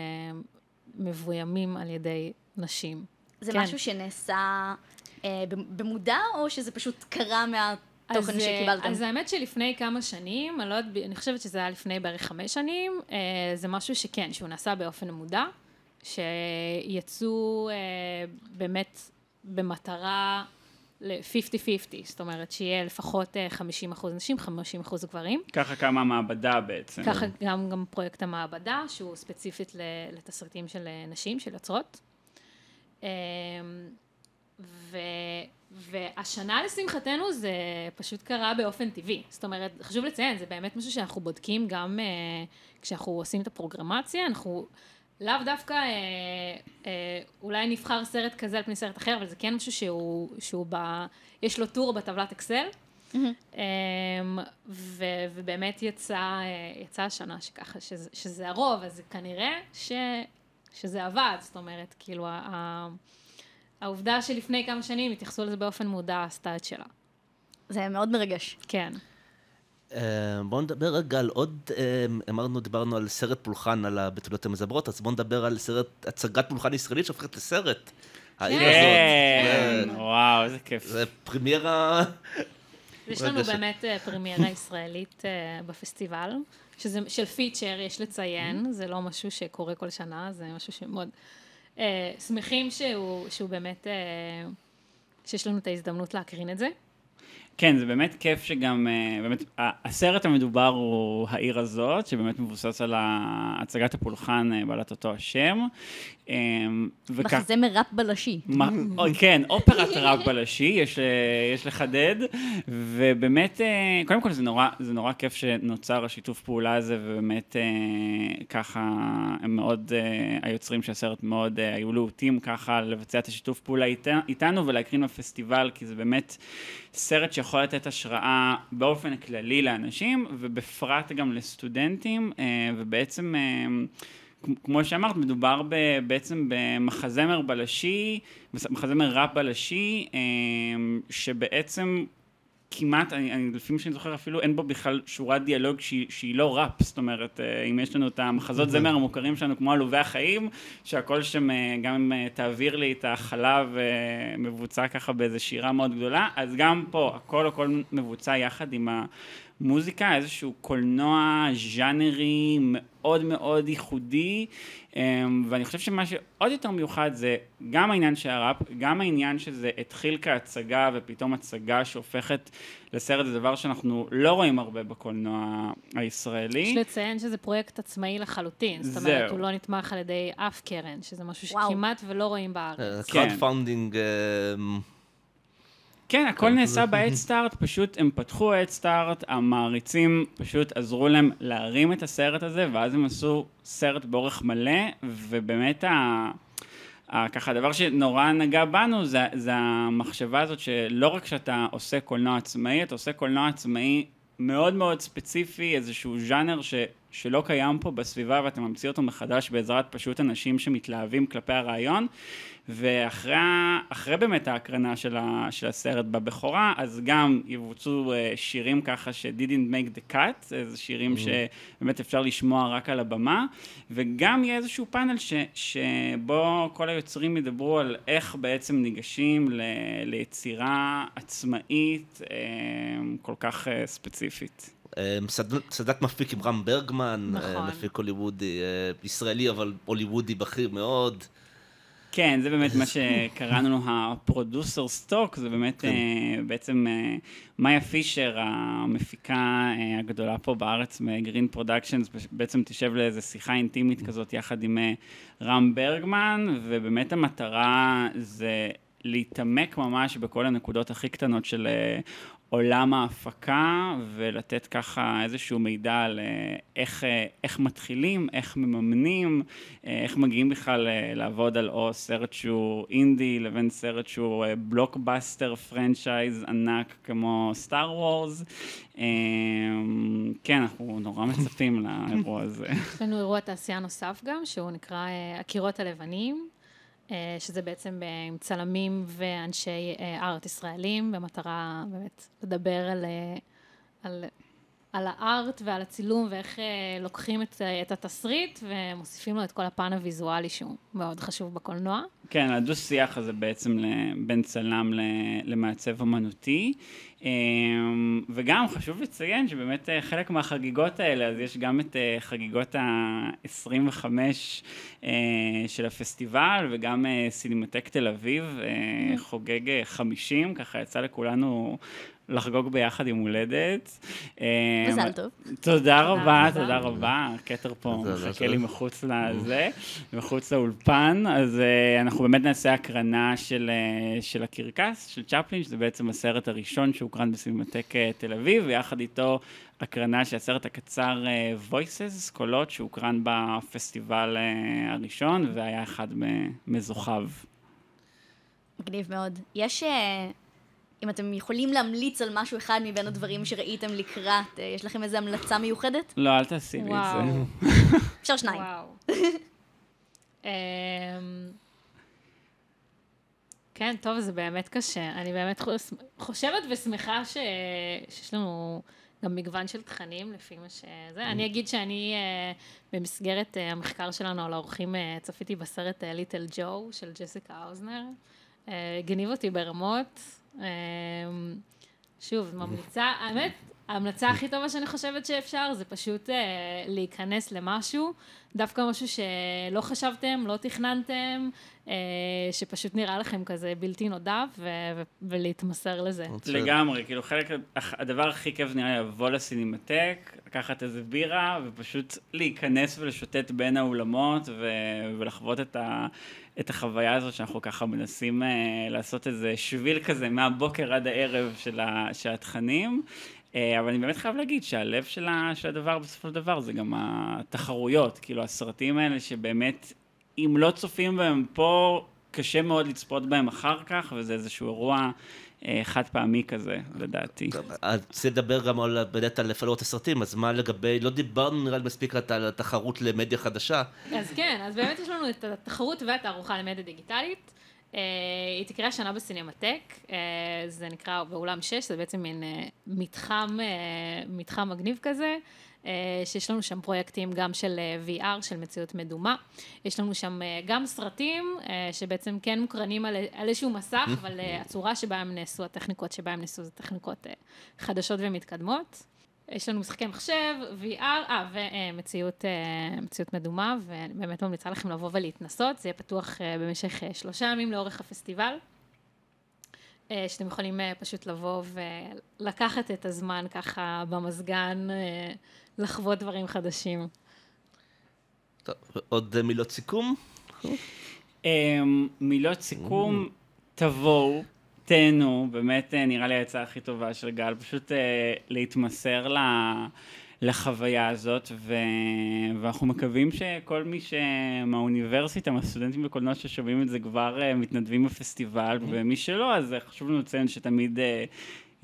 מבוימים על ידי נשים. זה כן. משהו שנעשה אה, במודע, או שזה פשוט קרה מהתוכן אז, שקיבלתם? אז האמת שלפני כמה שנים, אני, לא, אני חושבת שזה היה לפני בערך חמש שנים, אה, זה משהו שכן, שהוא נעשה באופן מודע, שיצאו אה, באמת... במטרה ל-חמישים חמישים, זאת אומרת שיהיה לפחות חמישים אחוז נשים, חמישים אחוז גברים. ככה קמה המעבדה בעצם. ככה גם, גם פרויקט המעבדה, שהוא ספציפית לתסרטים של נשים, של יוצרות. ו, והשנה לשמחתנו זה פשוט קרה באופן טבעי. זאת אומרת, חשוב לציין, זה באמת משהו שאנחנו בודקים גם כשאנחנו עושים את הפרוגרמציה, אנחנו... לאו דווקא, אה, אה, אולי נבחר סרט כזה על פני סרט אחר, אבל זה כן משהו שהוא, שהוא בא, יש לו טור בטבלת אקסל, mm-hmm. אה, ו, ובאמת יצא, יצא השנה שככה, שזה, שזה הרוב, אז כנראה ש, שזה עבד, זאת אומרת, כאילו, ה, העובדה שלפני כמה שנים התייחסו לזה באופן מודע, עשתה את שלה. זה מאוד מרגש. כן. בואו נדבר רגע על עוד, אמרנו, דיברנו על סרט פולחן, על הבתולות המזברות, אז בואו נדבר על סרט, הצגת פולחן ישראלית שהופכת לסרט. כן, וואו, איזה כיף. זה פרימיירה... יש לנו באמת פרימיירה ישראלית בפסטיבל, של פיצ'ר יש לציין, זה לא משהו שקורה כל שנה, זה משהו שמאוד שמחים שהוא באמת, שיש לנו את ההזדמנות להקרין את זה. כן, זה באמת כיף שגם, באמת, הסרט המדובר הוא העיר הזאת, שבאמת מבוסס על הצגת הפולחן בעלת אותו השם. מחזמר ראפ בלשי. כן, אופרת ראפ בלשי, יש לחדד, ובאמת, קודם כל זה נורא, זה נורא כיף שנוצר השיתוף פעולה הזה, ובאמת ככה, הם מאוד, היוצרים שהסרט מאוד היו להוטים ככה לבצע את השיתוף פעולה איתנו, ולהקרין בפסטיבל, כי זה באמת סרט ש... יכול לתת השראה באופן כללי לאנשים, ובפרט גם לסטודנטים, ובעצם, כמו שאמרת, מדובר בעצם במחזמר בלשי, מחזמר ראפ בלשי, שבעצם כמעט, אני לפעמים שאני זוכר אפילו, אין בו בכלל שורת דיאלוג שהיא, שהיא לא ראפ, זאת אומרת, אם יש לנו את המחזות זמר המוכרים שלנו, כמו עלובי החיים, שהכל שם, גם אם תעביר לי את החלב, מבוצע ככה באיזו שירה מאוד גדולה, אז גם פה, הכל הכל מבוצע יחד עם המוזיקה, איזשהו קולנוע, ז'אנרי, מאוד מאוד ייחודי, ואני חושב שמה שעוד יותר מיוחד זה גם העניין של הראפ, גם העניין שזה התחיל כהצגה ופתאום הצגה שהופכת לסרט, זה דבר שאנחנו לא רואים הרבה בקולנוע הישראלי. יש לציין שזה פרויקט עצמאי לחלוטין, זאת אומרת הוא לא נתמך על ידי אף קרן, שזה משהו שכמעט ולא רואים בארץ. קראוד פאונדינג... כן, הכל נעשה ב-Headstart, פשוט הם פתחו Headstart, המעריצים פשוט עזרו להם להרים את הסרט הזה, ואז הם עשו סרט באורך מלא, ובאמת ה... ככה, הדבר שנורא נגע בנו, זה, זה המחשבה הזאת שלא רק שאתה עושה קולנוע עצמאי, אתה עושה קולנוע עצמאי מאוד מאוד ספציפי, איזשהו ז'אנר ש, שלא קיים פה בסביבה, ואתם ממציאים אותו מחדש בעזרת פשוט אנשים שמתלהבים כלפי הרעיון, ואחרי אחרי באמת ההקרנה של, ה, של הסרט בבכורה, אז גם יבוצעו שירים ככה ש- didn't make the cut, איזה שירים mm-hmm. שבאמת אפשר לשמוע רק על הבמה, וגם יהיה איזשהו פאנל ש, שבו כל היוצרים ידברו על איך בעצם ניגשים ל, ליצירה עצמאית כל כך ספציפית. סדק מפיק עם רם ברגמן, נכון. מפיק הוליוודי, ישראלי אבל הוליוודי בכיר מאוד. כן, זה באמת מה שקראנו לו הפרודוסר סטוק, זה באמת בעצם מאיה פישר, המפיקה הגדולה פה בארץ מגרין פרודקשנס, בעצם תשב לאיזו שיחה אינטימית כזאת יחד עם רם ברגמן, ובאמת המטרה זה להתעמק ממש בכל הנקודות הכי קטנות של עולם ההפקה, ולתת ככה איזשהו מידע על איך, איך מתחילים, איך מממנים, איך מגיעים בכלל לעבוד על או סרט שהוא אינדי, לבין סרט שהוא בלוקבאסטר פרנצ'ייז ענק כמו סטאר וורז. כן, אנחנו נורא מצפים לאירוע הזה. יש לנו אירוע תעשייה נוסף גם, שהוא נקרא הקירות הלבנים. שזה בעצם עם צלמים ואנשי ארט ישראלים, במטרה באמת לדבר על, על, על הארט ועל הצילום, ואיך לוקחים את, את התסריט ומוסיפים לו את כל הפן הוויזואלי שהוא מאוד חשוב בקולנוע. כן, הדו-שיח הזה בעצם בין צלם למעצב אמנותי, וגם חשוב לציין שבאמת חלק מהחגיגות האלה, אז יש גם את חגיגות ה-עשרים וחמש של הפסטיבל, וגם סינמטק תל אביב חוגג חמישים, ככה יצא לכולנו לחגוג ביחד עם הולדת. מזל טוב. תודה רבה, תודה רבה. הקטר פה מחכה לי מחוץ לזה, מחוץ לאולפן, אז אנחנו באמת נעשה הקרנה של, של הקרקס, של צ'פלין, שזה בעצם הסרט הראשון שהוקרן בסינמטק תל אביב, ויחד איתו הקרנה של הסרט הקצר Voices, קולות, שהוקרן בפסטיבל הראשון, והיה אחד מזוכיו. מגניב מאוד. יש... אם אתם יכולים להמליץ על משהו אחד מבין הדברים שראיתם לקראת, יש לכם איזו המלצה מיוחדת? לא, אל תעשי לי את זה. אפשר שניים. כן, טוב, זה באמת קשה. אני באמת חושבת ושמחה שיש לנו גם מגוון של תכנים לפי מה שזה. אני אגיד שאני במסגרת המחקר שלנו על האורחים צפיתי בסרט ליטל ג'ו של ג'סיקה אוזנר. גניב אותי ברמות. שוב, ממליצה, האמת, ההמלצה הכי טובה שאני חושבת שאפשר, זה פשוט להיכנס למשהו, דווקא משהו שלא חשבתם, לא תכננתם, שפשוט נראה לכם כזה בלתי נודע, ולהתמסר לזה. לגמרי, כאילו חלק, הדבר הכי כיף נראה לי, לבוא לסינמטק, לקחת איזה בירה, ופשוט להיכנס ולשוטט בין האולמות, ולחוות את ה... את החוויה הזאת שאנחנו ככה מנסים uh, לעשות איזה שביל כזה מהבוקר עד הערב של, ה, של התכנים, uh, אבל אני באמת חייב להגיד שהלב של, ה, של הדבר בסופו של דבר זה גם התחרויות, כאילו הסרטים האלה שבאמת אם לא צופים בהם פה קשה מאוד לצפות בהם אחר כך, וזה איזשהו אירוע uh, חד פעמי כזה לדעתי. אז צריך לדבר גם על בדיוק על לפעלות הסרטים, אז מה לגבי, לא דיברנו נראה מספיק על התחרות למדיה חדשה. אז כן, אז באמת יש לנו את התחרות והתערוכה למדיה דיגיטלית, uh, היא תקרה שנה בסינמטק, uh, זה נקרא באולם שש, זה בעצם מין uh, מתחם, uh, מתחם מגניב כזה, שיש לנו שם פרויקטים גם של וי אר, של מציאות מדומה. יש לנו שם גם סרטים שבעצם כן מוקרנים על איזשהו מסך, אבל הצורה שבה הם נעשו, הטכניקות שבה הם נעשו, זה טכניקות חדשות ומתקדמות. יש לנו משחקי מחשב, וי אר, ומציאות מדומה, ובאמת ממליצה לכם לבוא ולהתנסות. זה יהיה פתוח במשך שלושה ימים לאורך הפסטיבל. שאתם יכולים פשוט לבוא ולקחת את הזמן ככה במזגן, לחוות דברים חדשים. טוב, עוד מילות סיכום? מילות סיכום, תבואו, תהנו, באמת נראה לי ההצעה הכי טובה של גל, פשוט להתמסר ל... לחוויה הזאת, ו... ואנחנו מקווים שכל מי שמהאוניברסיטה, מהסטודנטים בקולנוע ששומעים את זה כבר מתנדבים בפסטיבל, ומי שלא, אז חשוב לנו לציין שתמיד...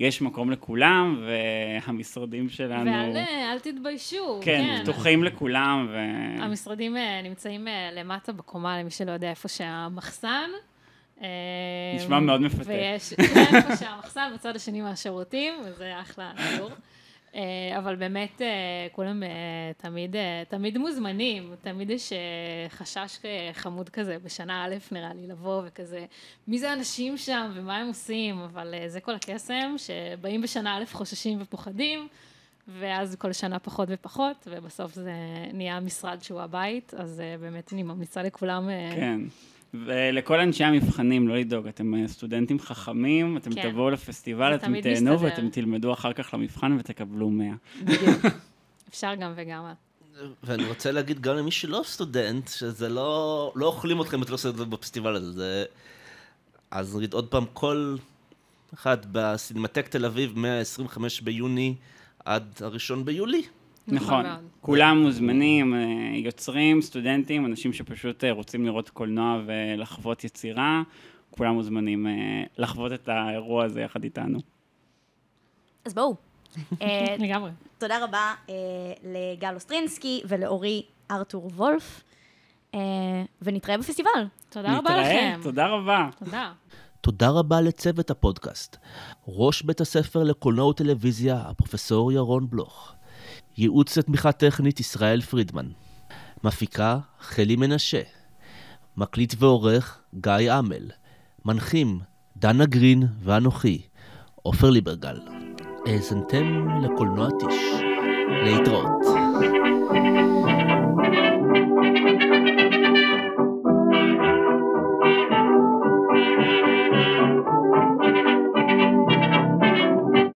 יש מקום לכולם, והמשרדים שלנו... ואל אל תתביישו. כן, כן. פתוחים לכולם. ו... המשרדים נמצאים למטה בקומה, למי שלא יודע איפה שהמחסן. נשמע מאוד מפתח. ויש איפה שהמחסן, בצד השני מהשירותים, וזה אחלה דיור. אבל באמת כולם תמיד, תמיד מוזמנים, תמיד יש חשש חמוד כזה, בשנה א' נראה לי לבוא וכזה, מי זה אנשים שם ומה הם עושים, אבל זה כל הקסם, שבאים בשנה א' חוששים ופוחדים, ואז כל שנה פחות ופחות, ובסוף זה נהיה משרד שהוא הבית, אז באמת אני ממליצה לכולם... כן. ולכל אנשי המבחנים, לא לדאוג, אתם סטודנטים חכמים, אתם כן. תבואו לפסטיבל, אתם תהנו מסתדר. ואתם תלמדו אחר כך למבחן ותקבלו מאה. בדיוק, אפשר גם וגם. ואני רוצה להגיד גם למי שלא סטודנט, שזה לא, לא אוכלים אתכם, את לא סטודנט בפסטיבל הזה. זה... אז נגיד עוד פעם, כל אחד בסינמטק תל אביב, מאה עשרים וחמישה ביוני עד הראשון ביולי. נכון, כולם מוזמנים, יוצרים, סטודנטים, אנשים שפשוט רוצים לראות קולנוע ולחוות יצירה, כולם מוזמנים לחוות את האירוע הזה יחד איתנו. אז בואו. לגמרי. תודה רבה לגל אוסטרינסקי ולאורי ארתור וולף, ונתראה בפסטיבל. תודה רבה לכם. תודה רבה. תודה. תודה רבה לצוות הפודקאסט, ראש בית הספר לקולנוע וטלוויזיה, הפרופסור ירון בלוך. ייעוץ לתמיכה טכנית ישראל פרידמן, מפיקה חלי מנשה, מקליט ועורך גיא עמל, מנחים דנה גרין ואנוכי עופר ליברגל. האזנתם לקולנוע טיש, להתראות.